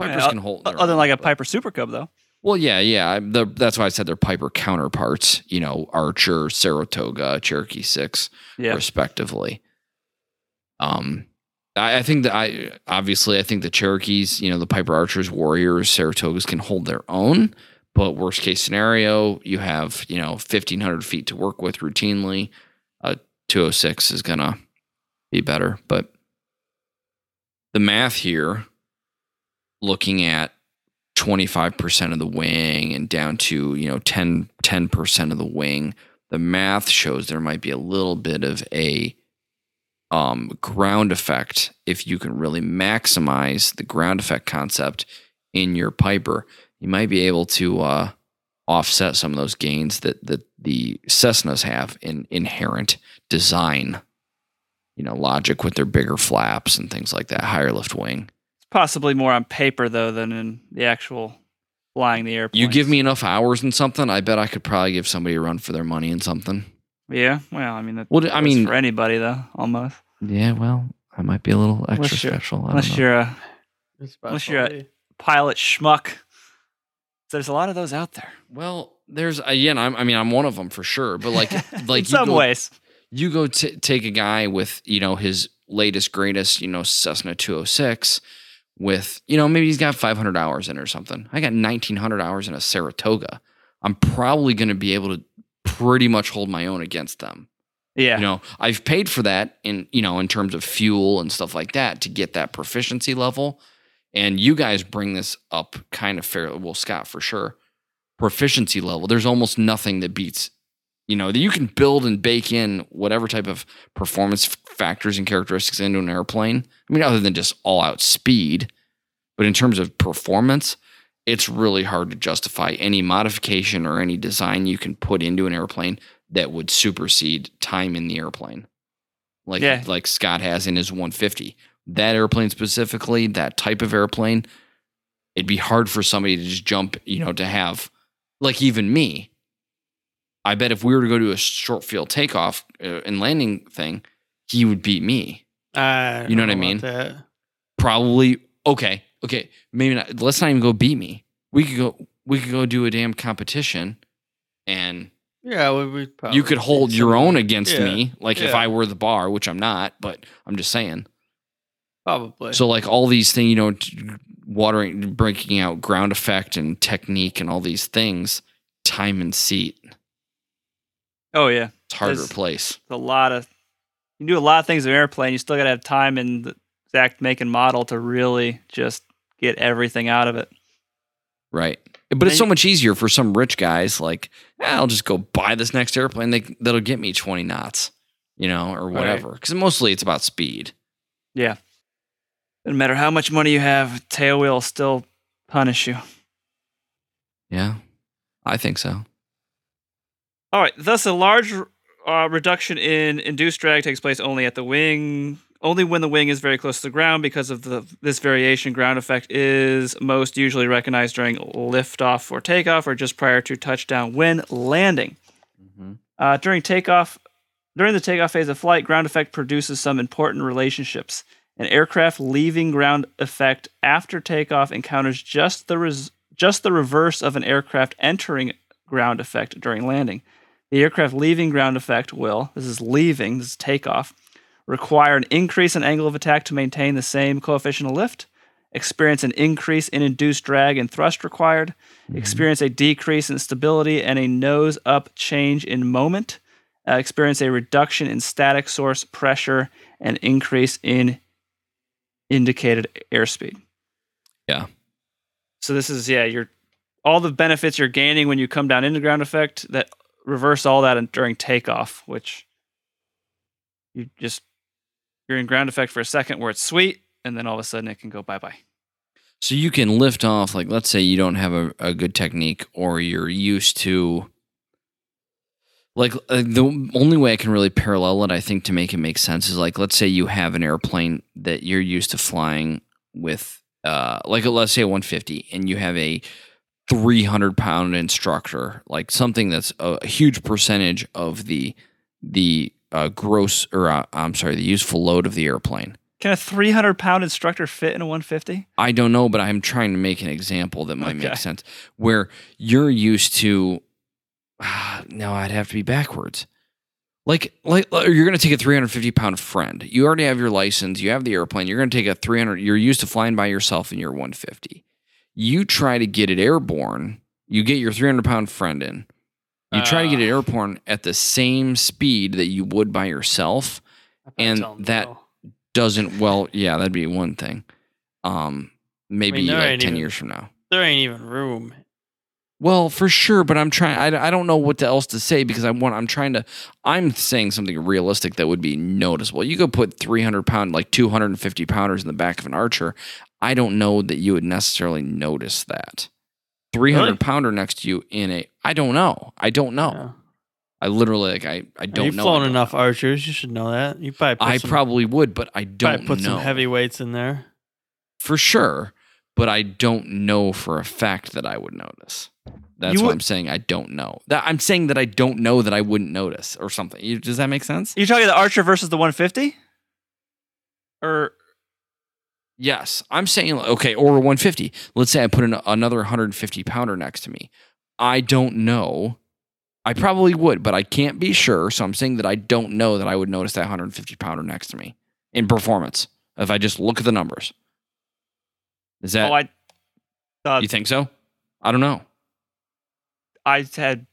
Pipers yeah, can hold. Other than like a Piper Super Cub, though. Well, yeah, yeah. The, that's why I said they're Piper counterparts. You know, Archer, Saratoga, Cherokee six, yeah. respectively. Um. I think that I obviously I think the Cherokees, you know, the Piper Archers, Warriors, Saratogas can hold their own, but worst case scenario, you have, you know, fifteen hundred feet to work with routinely. A uh, two oh six is going to be better, but the math here, looking at twenty-five percent of the wing and down to, you know, ten percent of the wing, the math shows there might be a little bit of a Um, ground effect if you can really maximize the ground effect concept in your Piper. You might be able to uh, offset some of those gains that, that the Cessnas have in inherent design, you know, logic with their bigger flaps and things like that, higher lift wing. It's possibly more on paper, though, than in the actual flying the airplane. You give me enough hours and something, I bet I could probably give somebody a run for their money and something. Yeah, well, I mean, that, well, I mean, for anybody though, almost. Yeah, well, I might be a little extra special. I unless don't know. you're a, unless you're a pilot schmuck. There's a lot of those out there. Well, there's again. I'm, I mean, I'm one of them for sure. But like, like in you some go, ways, you go t- take a guy with, you know, his latest greatest, you know, Cessna two oh six, with, you know, maybe he's got five hundred hours in or something. I got nineteen hundred hours in a Saratoga. I'm probably going to be able to pretty much hold my own against them. Yeah. You know, I've paid for that in, you know, in terms of fuel and stuff like that to get that proficiency level. And you guys bring this up kind of fairly. Well, Scott, for sure. Proficiency level. There's almost nothing that beats, you know, that you can build and bake in whatever type of performance factors and characteristics into an airplane. I mean, other than just all out speed, but in terms of performance, it's really hard to justify any modification or any design you can put into an airplane that would supersede time in the airplane. Like, yeah. like Scott has in his one fifty. That airplane specifically, that type of airplane, it'd be hard for somebody to just jump, you know, to have, like even me. I bet if we were to go to a short field takeoff and landing thing, he would beat me. I you know, know what I mean? That. Probably, okay. Okay, maybe not. Let's not even go beat me. We could go. We could go do a damn competition, and yeah, we, we probably you could hold your own against yeah. me. Like yeah. if I were the bar, which I'm not, but I'm just saying. Probably. So like all these things, you know, watering, breaking out ground effect and technique and all these things, time and seat. Oh, yeah. It's hard There's, to replace. A lot of, you can do a lot of things in an airplane. You still got to have time and the exact make and model to really just get everything out of it. Right. But and it's so much easier for some rich guys, like, ah, I'll just go buy this next airplane they, that'll get me twenty knots, you know, or whatever. Because right. mostly it's about speed. Yeah. No matter how much money you have, tailwheel will still punish you. Yeah, I think so. All right. Thus, a large uh, reduction in induced drag takes place only at the wing, only when the wing is very close to the ground. Because of the this variation, ground effect is most usually recognized during liftoff or takeoff, or just prior to touchdown when landing. Mm-hmm. Uh, during takeoff, during the takeoff phase of flight, ground effect produces some important relationships. An aircraft leaving ground effect after takeoff encounters just the res- just the reverse of an aircraft entering ground effect during landing. The aircraft leaving ground effect will, this is leaving, this is takeoff, require an increase in angle of attack to maintain the same coefficient of lift, experience an increase in induced drag and thrust required, experience a decrease in stability and a nose-up change in moment, uh, experience a reduction in static source pressure, and increase in indicated airspeed. Yeah. So this is, yeah, you're all the benefits you're gaining when you come down into ground effect that reverse all that during takeoff, which you just, you're in ground effect for a second where it's sweet, and then all of a sudden it can go bye-bye. So you can lift off, like, let's say you don't have a, a good technique, or you're used to, like, uh, the only way I can really parallel it, I think, to make it make sense is, like, let's say you have an airplane that you're used to flying with, uh, like, let's say one fifty, and you have a three hundred pound instructor, like something that's a, a huge percentage of the the uh, gross, or uh, I'm sorry, the useful load of the airplane. Can a three hundred pound instructor fit in a one fifty? I don't know, but I'm trying to make an example that might okay. make sense, where you're used to... No, I'd have to be backwards. Like, like you're going to take a three hundred fifty pound friend. You already have your license. You have the airplane. You're going to take a three hundred. You're used to flying by yourself in your one fifty. You try to get it airborne. You get your three hundred pound friend in. You uh, try to get it airborne at the same speed that you would by yourself. And that no. doesn't, well, yeah, that'd be one thing. Um, Maybe I mean, like ten even, years from now. There ain't even room. Well, for sure, but I'm trying. I, I don't know what else to say because I want. I'm trying to. I'm saying something realistic that would be noticeable. You could put three hundred pound, like two hundred fifty pounders in the back of an Archer. I don't know that you would necessarily notice that three hundred pounder next to you in a. I don't know. I don't know. Yeah. I literally like. I I don't You've know. You've flown enough Archers. You should know that. You probably. Put I some, probably would, but I don't. Put know. Some heavyweights in there. For sure. But I don't know for a fact that I would notice. That's you what would, I'm saying. I don't know. That I'm saying that I don't know that I wouldn't notice or something. You, does that make sense? You're talking the Archer versus the one fifty? Or yes, I'm saying okay, or one fifty. Let's say I put an, another one hundred fifty pounder next to me. I don't know. I probably would, but I can't be sure. So I'm saying that I don't know that I would notice that one hundred fifty pounder next to me in performance if I just look at the numbers. Is that? Oh, I, uh, you think so? I don't know. I had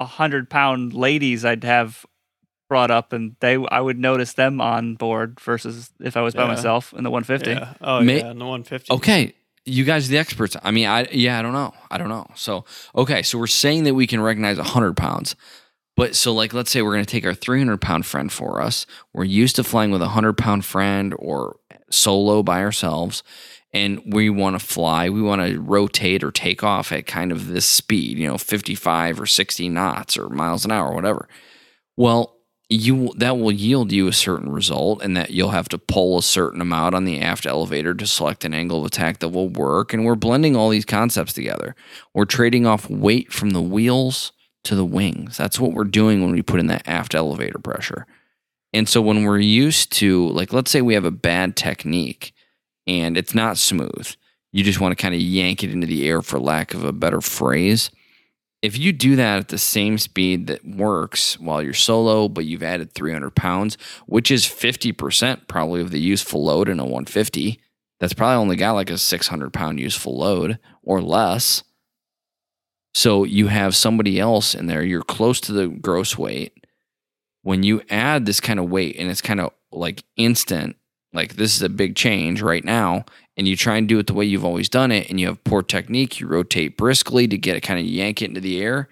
a hundred pound ladies I'd have brought up, and they I would notice them on board versus if I was yeah. by myself in the one fifty. Yeah. Oh May, yeah, in the one fifty. Okay, you guys are the experts. I mean, I yeah, I don't know. I don't know. So okay, so we're saying that we can recognize a hundred pounds, but so like let's say we're going to take our three hundred pound friend for us. We're used to flying with a hundred pound friend or solo by ourselves. And we want to fly, we want to rotate or take off at kind of this speed, you know, fifty-five or sixty knots or miles an hour or whatever. Well, you that will yield you a certain result, and that you'll have to pull a certain amount on the aft elevator to select an angle of attack that will work. And we're blending all these concepts together. We're trading off weight from the wheels to the wings. That's what we're doing when we put in that aft elevator pressure. And so when we're used to, like, let's say we have a bad technique, and it's not smooth. You just want to kind of yank it into the air for lack of a better phrase. If you do that at the same speed that works while you're solo, but you've added three hundred pounds, which is fifty percent probably of the useful load in a one fifty, that's probably only got like a six hundred pound useful load or less. So you have somebody else in there. You're close to the gross weight. When you add this kind of weight, and it's kind of like instant, like this is a big change right now, and you try and do it the way you've always done it, and you have poor technique, you rotate briskly to get it, kind of yank it into the air.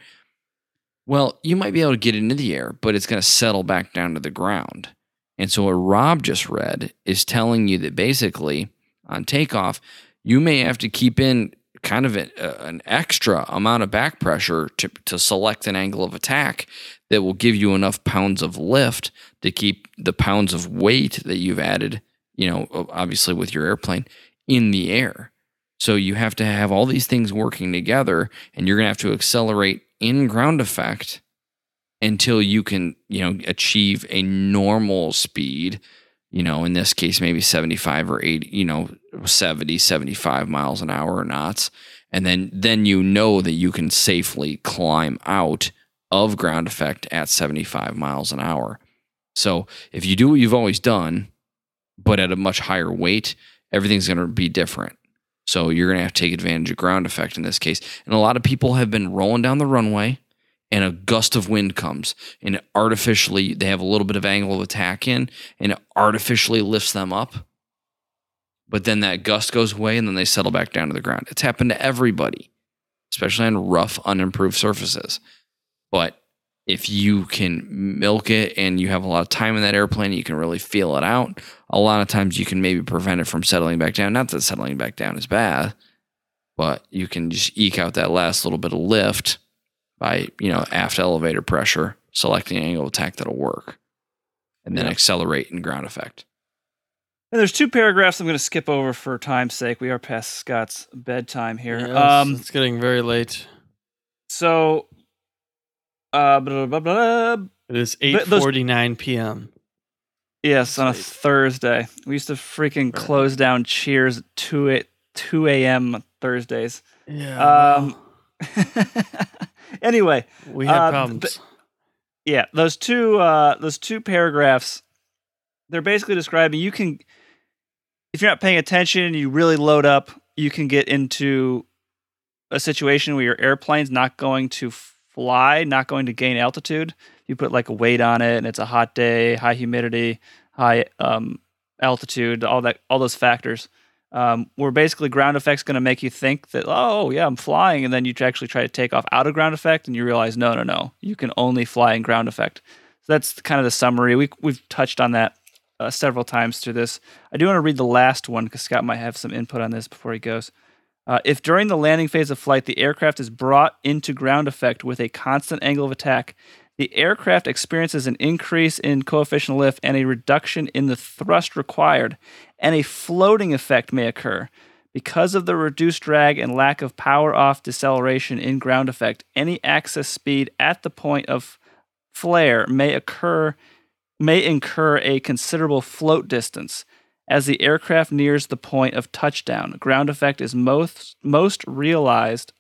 Well, you might be able to get it into the air, but it's going to settle back down to the ground. And so what Rob just read is telling you that basically on takeoff, you may have to keep in kind of a, a, an extra amount of back pressure to, to select an angle of attack that will give you enough pounds of lift to keep the pounds of weight that you've added, you know, obviously with your airplane, in the air. So you have to have all these things working together, and you're going to have to accelerate in ground effect until you can, you know, achieve a normal speed, you know, in this case, maybe seventy-five or eighty, you know, seventy, seventy-five miles an hour or knots. And then, then you know that you can safely climb out of ground effect at seventy-five miles an hour. So if you do what you've always done, but at a much higher weight, everything's going to be different. So you're going to have to take advantage of ground effect in this case. And a lot of people have been rolling down the runway, and a gust of wind comes, and artificially, they have a little bit of angle of attack in, and it artificially lifts them up. But then that gust goes away, and then they settle back down to the ground. It's happened to everybody, especially on rough, unimproved surfaces. But if you can milk it and you have a lot of time in that airplane, you can really feel it out. A lot of times you can maybe prevent it from settling back down. Not that settling back down is bad, but you can just eke out that last little bit of lift by, you know, aft elevator pressure, selecting an angle of attack that'll work, and then yeah. accelerate in ground effect. And there's two paragraphs I'm going to skip over for time's sake. We are past Scott's bedtime here. Yes, um, it's getting very late. So... Uh, blah, blah, blah, blah. It is eight forty-nine p.m. Yes, on a Thursday. We used to freaking right. close down Cheers at two a.m. Thursdays. Yeah. Um, anyway, we had uh, problems. Th- yeah, those two, uh, those two paragraphs. They're basically describing you can, if you're not paying attention and you really load up, you can get into a situation where your airplane's not going to. F- fly, not going to gain altitude. You put like a weight on it, and it's a hot day, high humidity, high um, altitude, all that, all those factors. Um, where basically ground effect's going to make you think that, oh yeah, I'm flying, and then you actually try to take off out of ground effect, and you realize, no, no, no, you can only fly in ground effect. So that's kind of the summary. We we've touched on that uh, several times through this. I do want to read the last one because Scott might have some input on this before he goes. Uh, if during the landing phase of flight, the aircraft is brought into ground effect with a constant angle of attack, the aircraft experiences an increase in coefficient lift and a reduction in the thrust required, and a floating effect may occur. Because of the reduced drag and lack of power-off deceleration in ground effect, any access speed at the point of flare may occur, may incur a considerable float distance. As the aircraft nears the point of touchdown, ground effect is most most realized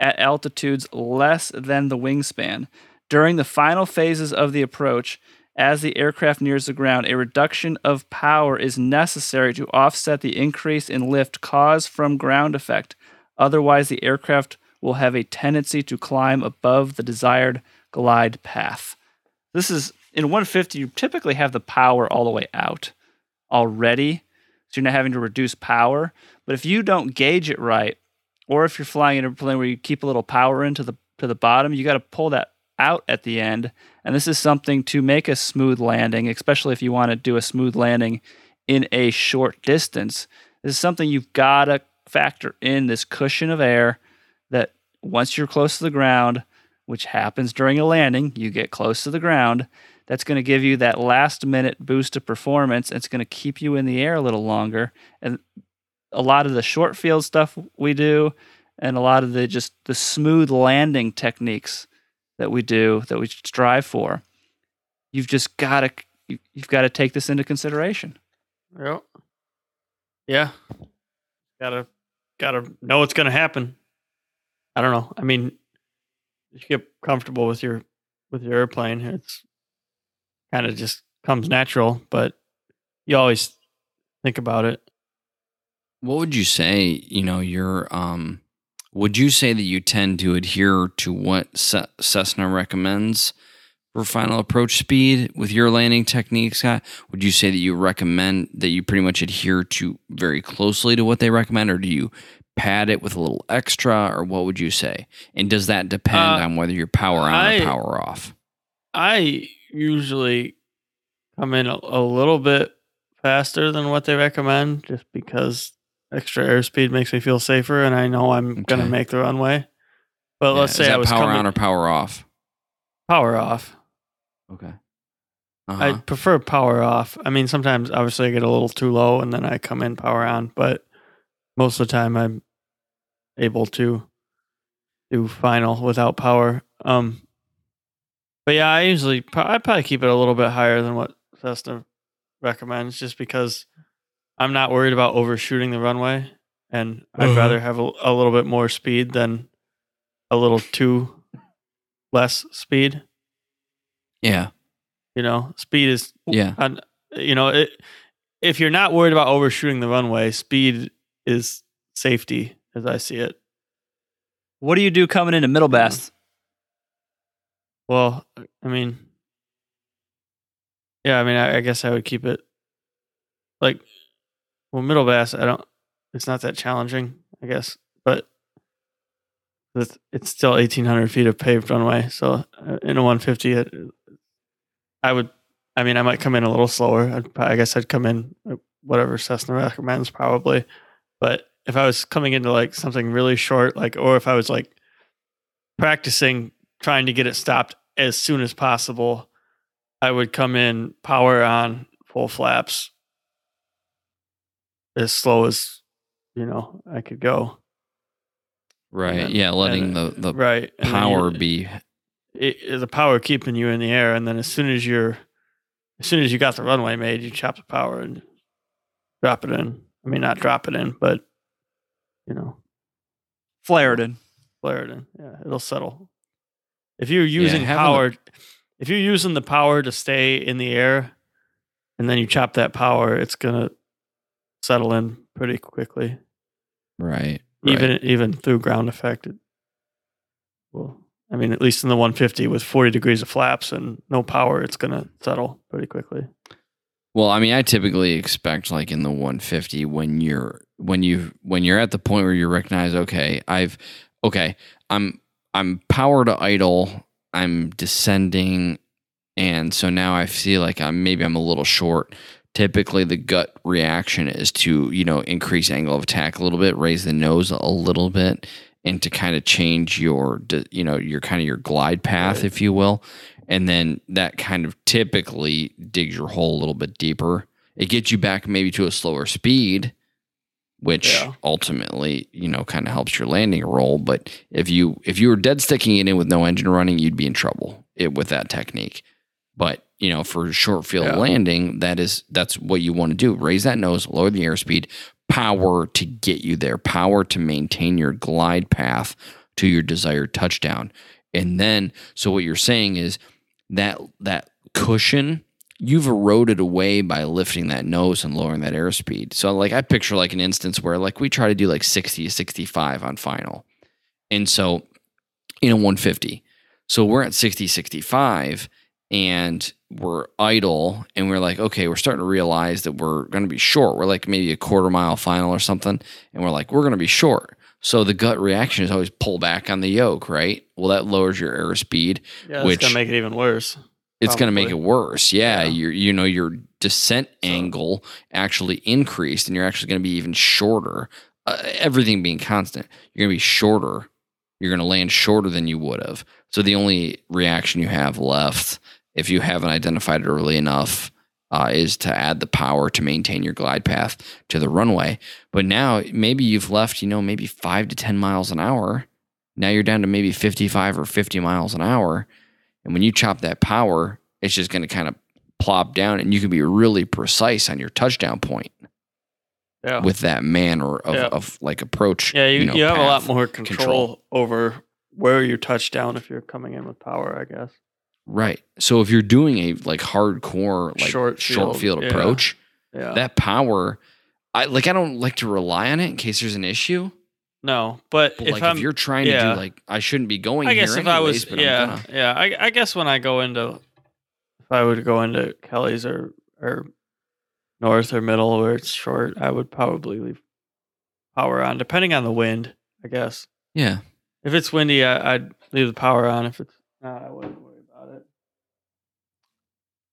at altitudes less than the wingspan. During the final phases of the approach, as the aircraft nears the ground, a reduction of power is necessary to offset the increase in lift caused from ground effect. Otherwise, the aircraft will have a tendency to climb above the desired glide path. This is, in one fifty, you typically have the power all the way out already, so you're not having to reduce power. But if you don't gauge it right, or if you're flying in a plane where you keep a little power into the to the bottom, you got to pull that out at the end. And this is something to make a smooth landing, especially if you want to do a smooth landing in a short distance. This is something you've got to factor in, this cushion of air that once you're close to the ground, which happens during a landing, you get close to the ground. That's going to give you that last-minute boost of performance. It's going to keep you in the air a little longer. And a lot of the short field stuff we do, and a lot of the just the smooth landing techniques that we do, that we strive for, you've just got to you've got to take this into consideration. Well, yeah, gotta gotta know what's going to happen. I don't know. I mean, you get comfortable with your with your airplane. It's kind of just comes natural, but you always think about it. What would you say, you know, your um Would you say that you tend to adhere to what C- Cessna recommends for final approach speed with your landing technique, Scott? Would you say that you recommend that you pretty much adhere to very closely to what they recommend, or do you pad it with a little extra, or what would you say? And does that depend uh, on whether you're power on I, or power off? I usually come in a, a little bit faster than what they recommend just because extra airspeed makes me feel safer, and I know I'm okay. going to make the runway. But yeah, let's say I was power coming, on or power off. Power off. Okay. Uh-huh. I prefer power off. I mean, sometimes obviously I get a little too low, and then I come in power on. But most of the time, I'm able to do final without power. Um, but yeah, I usually I probably keep it a little bit higher than what Cessna recommends, just because I'm not worried about overshooting the runway, and I'd mm-hmm. rather have a, a little bit more speed than a little too less speed. Yeah, you know, speed is yeah. On, you know, it, if you're not worried about overshooting the runway, speed is safety as I see it. What do you do coming into middle bast? Well, I mean, yeah, I mean, I, I guess I would keep it like, well, middle bast, I don't, it's not that challenging, I guess, but it's, it's still eighteen hundred feet of paved runway. So in a one fifty, it, I would, I mean, I might come in a little slower. I'd, I guess I'd come in whatever Cessna recommends probably. But if I was coming into like something really short, like, or if I was like practicing trying to get it stopped as soon as possible, I would come in power on, full flaps, as slow as, you know, I could go. Right. Then, yeah. Letting and, the, the right. power and then, be it, it, the power keeping you in the air. And then as soon as you're, as soon as you got the runway made, you chop the power and drop it in. I mean, not drop it in, but, you know. Flare it in. Flare it in. Yeah, it'll settle. If you're using yeah, power, the- if you're using the power to stay in the air and then you chop that power, it's going to settle in pretty quickly. Right. Even right. even through ground effect. It, well, I mean, at least in the one fifty with forty degrees of flaps and no power, it's going to settle pretty quickly. Well, I mean, I typically expect like in the one fifty when you're when you when you're at the point where you recognize, okay, I've okay, I'm I'm power to idle, I'm descending, and so now I feel like I'm maybe I'm a little short. Typically, the gut reaction is to, you know, increase angle of attack a little bit, raise the nose a little bit, and to kind of change your, you know, your kind of your glide path, right. if you will. And then that kind of typically digs your hole a little bit deeper. It gets you back maybe to a slower speed, which yeah. ultimately, you know, kind of helps your landing roll. But if you if you were dead sticking it in with no engine running, you'd be in trouble it, with that technique. But, you know, for short field yeah. landing, that is that's what you want to do. Raise that nose, lower the airspeed, power to get you there, power to maintain your glide path to your desired touchdown. And then, so what you're saying is, That that cushion you've eroded away by lifting that nose and lowering that airspeed. So like I picture like an instance where like we try to do like sixty, sixty-five on final, and so you know one fifty. So we're at sixty, sixty-five, and we're idle, and we're like, okay, we're starting to realize that we're going to be short. We're like maybe a quarter mile final or something, and we're like we're going to be short. So the gut reaction is always pull back on the yoke, right? Well, that lowers your airspeed. Yeah, which it's gonna make it even worse. It's probably. gonna make it worse. Yeah, yeah. Your you know your descent so. angle actually increased, and you're actually gonna be even shorter. Uh, everything being constant, you're gonna be shorter. You're gonna land shorter than you would have. So the only reaction you have left, if you haven't identified it early enough, Uh, is to add the power to maintain your glide path to the runway. But now maybe you've left, you know, maybe five to ten miles an hour. Now you're down to maybe fifty-five or fifty miles an hour. And when you chop that power, it's just going to kind of plop down, and you can be really precise on your touchdown point yeah. with that manner of, yeah. of like approach. Yeah, you, you, know, you have a lot more control, control over where you touch down if you're coming in with power, I guess. Right. So if you're doing a like hardcore like short field, short field approach, yeah. Yeah. that power, I like I don't like to rely on it in case there's an issue. No, but, but if like I'm, if you're trying yeah. to do like I shouldn't be going I guess here if anyways, I was, but yeah, I'm gonna. yeah. I, I guess when I go into, if I would go into Kelly's or or north or middle where it's short, I would probably leave power on, depending on the wind, I guess. Yeah. If it's windy, I, I'd leave the power on. If it's not, I wouldn't worry about it.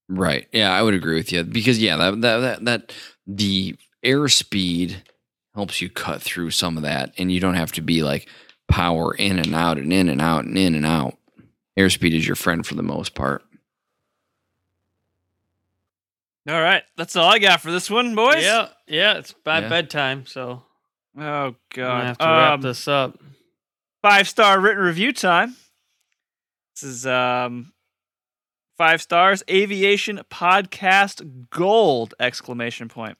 Right. Yeah, I would agree with you because yeah, that that that, that the airspeed helps you cut through some of that, and you don't have to be like power in and out and in and out and in and out. Airspeed is your friend for the most part. All right, that's all I got for this one, boys. Yeah, yeah, it's by yeah. bedtime, so oh god, I have to wrap um, this up. Five star written review time. This is um five stars. Aviation podcast gold! Exclamation point.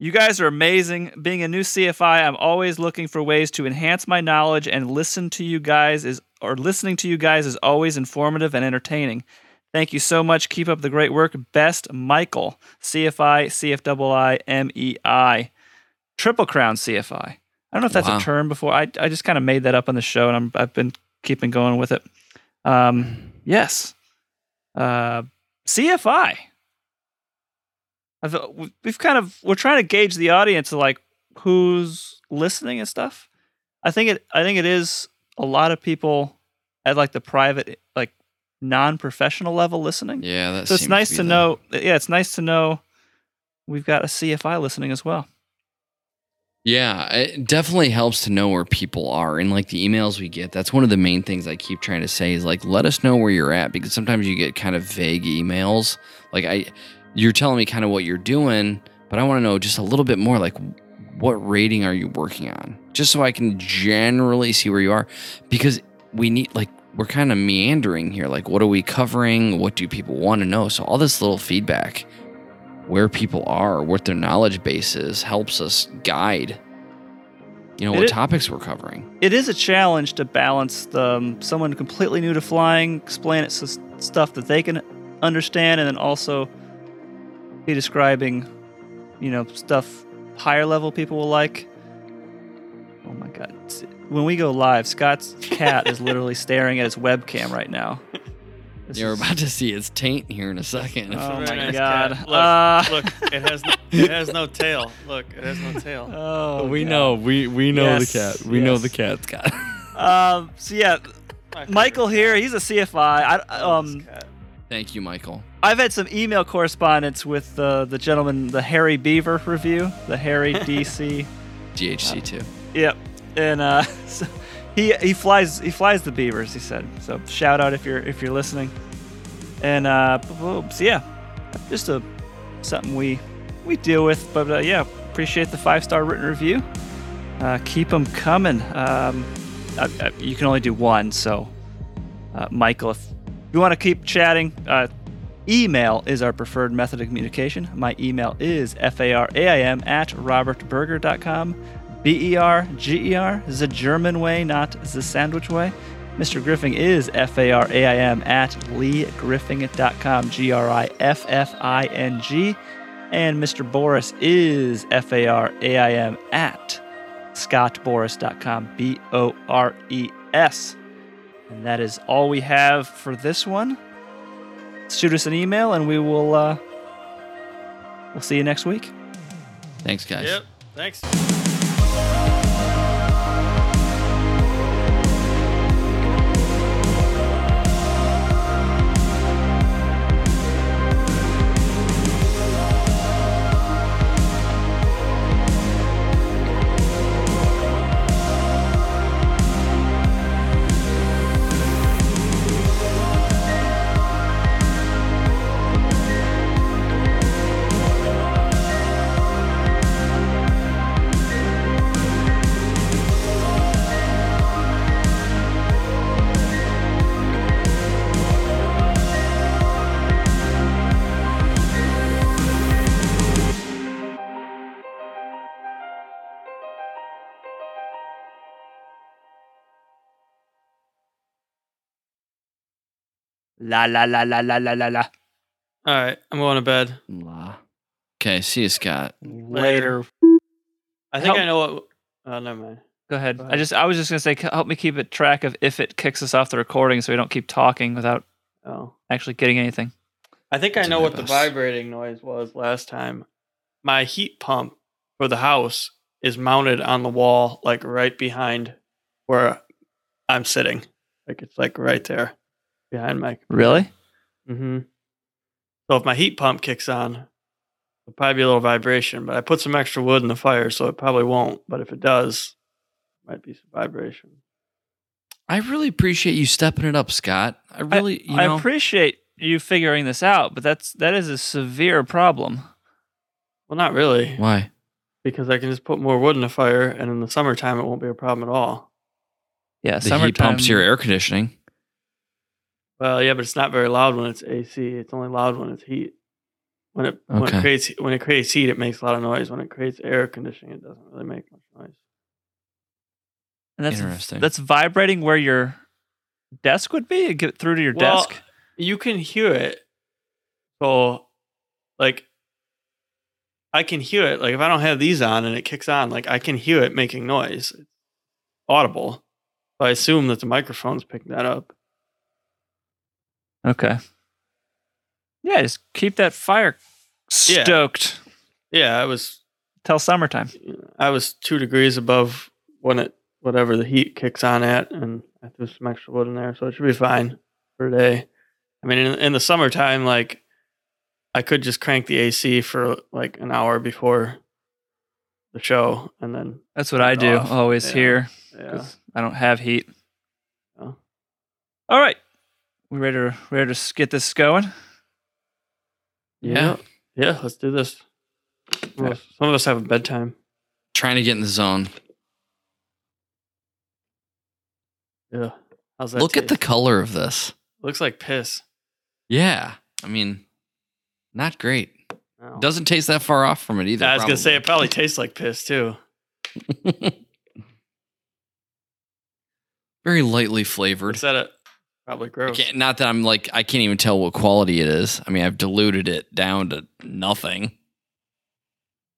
You guys are amazing. Being a new C F I, I'm always looking for ways to enhance my knowledge, and listen to you guys is or listening to you guys is always informative and entertaining. Thank you so much. Keep up the great work. Best, Michael. C F I, C F I I, M E I. Triple Crown C F I. I don't know if that's wow. a term before. I I just kind of made that up on the show, and I'm, I've been keeping going with it. Um, yes. Uh, C F I. I've, we've kind of we're trying to gauge the audience of like who's listening and stuff. I think it I think it is a lot of people at like the private, like non-professional level listening. Yeah, that's so it's nice to, to know. Yeah, it's nice to know we've got a C F I listening as well. Yeah, it definitely helps to know where people are and like the emails we get. That's one of the main things I keep trying to say is like let us know where you're at, because sometimes you get kind of vague emails. Like I. You're telling me kind of what you're doing, but I want to know just a little bit more, like what rating are you working on? Just so I can generally see where you are, because we need, like, we're kind of meandering here. Like, what are we covering? What do people want to know? So all this little feedback, where people are, what their knowledge base is, helps us guide, you know, what topics we're covering. It is a challenge to balance the, um, someone completely new to flying, explain it so stuff that they can understand, and then also be describing, you know, stuff higher level people will like. Oh my god, when we go live, Scott's cat is literally staring at his webcam right now. This You're is... about to see its taint here in a second. Oh my nice god. Cat. Look, uh... look, it has no, it has no tail. Look, it has no tail. Oh, we god. know. We we know yes, the cat. We yes. know the cat, Scott. um so yeah, Michael here, he's a C F I. I, I um Thank you, Michael. I've had some email correspondence with uh, the gentleman, the Harry Beaver review, the Harry D C, G H C two. Uh, yep, and uh, so he he flies he flies the Beavers. He said so. Shout out if you're if you're listening. And uh, so yeah, just a something we we deal with. But uh, yeah, appreciate the five star written review. Uh, keep them coming. Um, I, I, you can only do one, so uh, Michael, if you want to keep chatting. Uh, Email is our preferred method of communication. My email is faraim at robertberger dot com. B E R G E R is the German way, not the sandwich way. Mister Griffin is faraim at leegriffing dot com, G R I F F I N G. And Mister Boris is faraim at scottboris dot com, B O R E S. And that is all we have for this one. Shoot us an email, and we will uh, we'll see you next week. Thanks, guys. Yep. Thanks. La la la la la la la la. All right, I'm going to bed. La. Okay, see you, Scott. Later. Later. I think Help. I know what. Oh, never mind. Go ahead. Go ahead. I just I was just gonna say, help me keep a track of if it kicks us off the recording, so we don't keep talking without oh. actually getting anything. I think That's I know what us. the vibrating noise was last time. My heat pump for the house is mounted on the wall, like right behind where I'm sitting. Like it's like right there behind my computer. Really? Mm-hmm. So if my heat pump kicks on, it'll probably be a little vibration, but I put some extra wood in the fire, so it probably won't. But if it does, it might be some vibration. I really appreciate you stepping it up, Scott. I really, I, you know, I appreciate you figuring this out, but that's that is a severe problem. Well, not really. Why? Because I can just put more wood in the fire, and in the summertime, it won't be a problem at all. Yeah, the summertime, heat pumps your air conditioning. Well, yeah, but it's not very loud when it's A C. It's only loud when it's heat. When it okay. when it creates when it creates heat, it makes a lot of noise. When it creates air conditioning, it doesn't really make much noise. And that's interesting. That's vibrating where your desk would be. It get through to your well, desk. You can hear it. So, like, I can hear it. Like, if I don't have these on and it kicks on, like I can hear it making noise. It's audible. So I assume that the microphone's picking that up. Okay. Yeah, just keep that fire stoked. Yeah, yeah I was... Till summertime. I was two degrees above when it, whatever the heat kicks on at, and I threw some extra wood in there, so it should be fine for today. I mean, in, in the summertime, like, I could just crank the A C for, like, an hour before the show, and then... That's what I do, off. always yeah. here. Yeah. I don't have heat. No. All right. We ready to, ready to get this going? Yeah. Yeah, let's do this. Well, some of us have a bedtime. Trying to get in the zone. Yeah. How's that? Look taste? at the color of this. Looks like piss. Yeah. I mean, not great. No. Doesn't taste that far off from it either. I was going to say, it probably tastes like piss, too. Very lightly flavored. Is that a... Probably gross. Not that I'm like, I can't even tell what quality it is. I mean, I've diluted it down to nothing.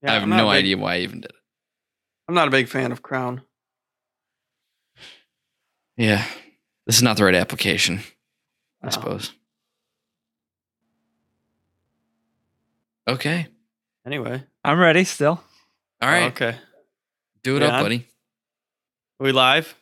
Yeah, I have no big, idea why I even did it. I'm not a big fan of Crown. Yeah. This is not the right application, no. I suppose. Okay. Anyway. I'm ready still. All right. Oh, okay. Do it yeah, up, buddy. Are we live?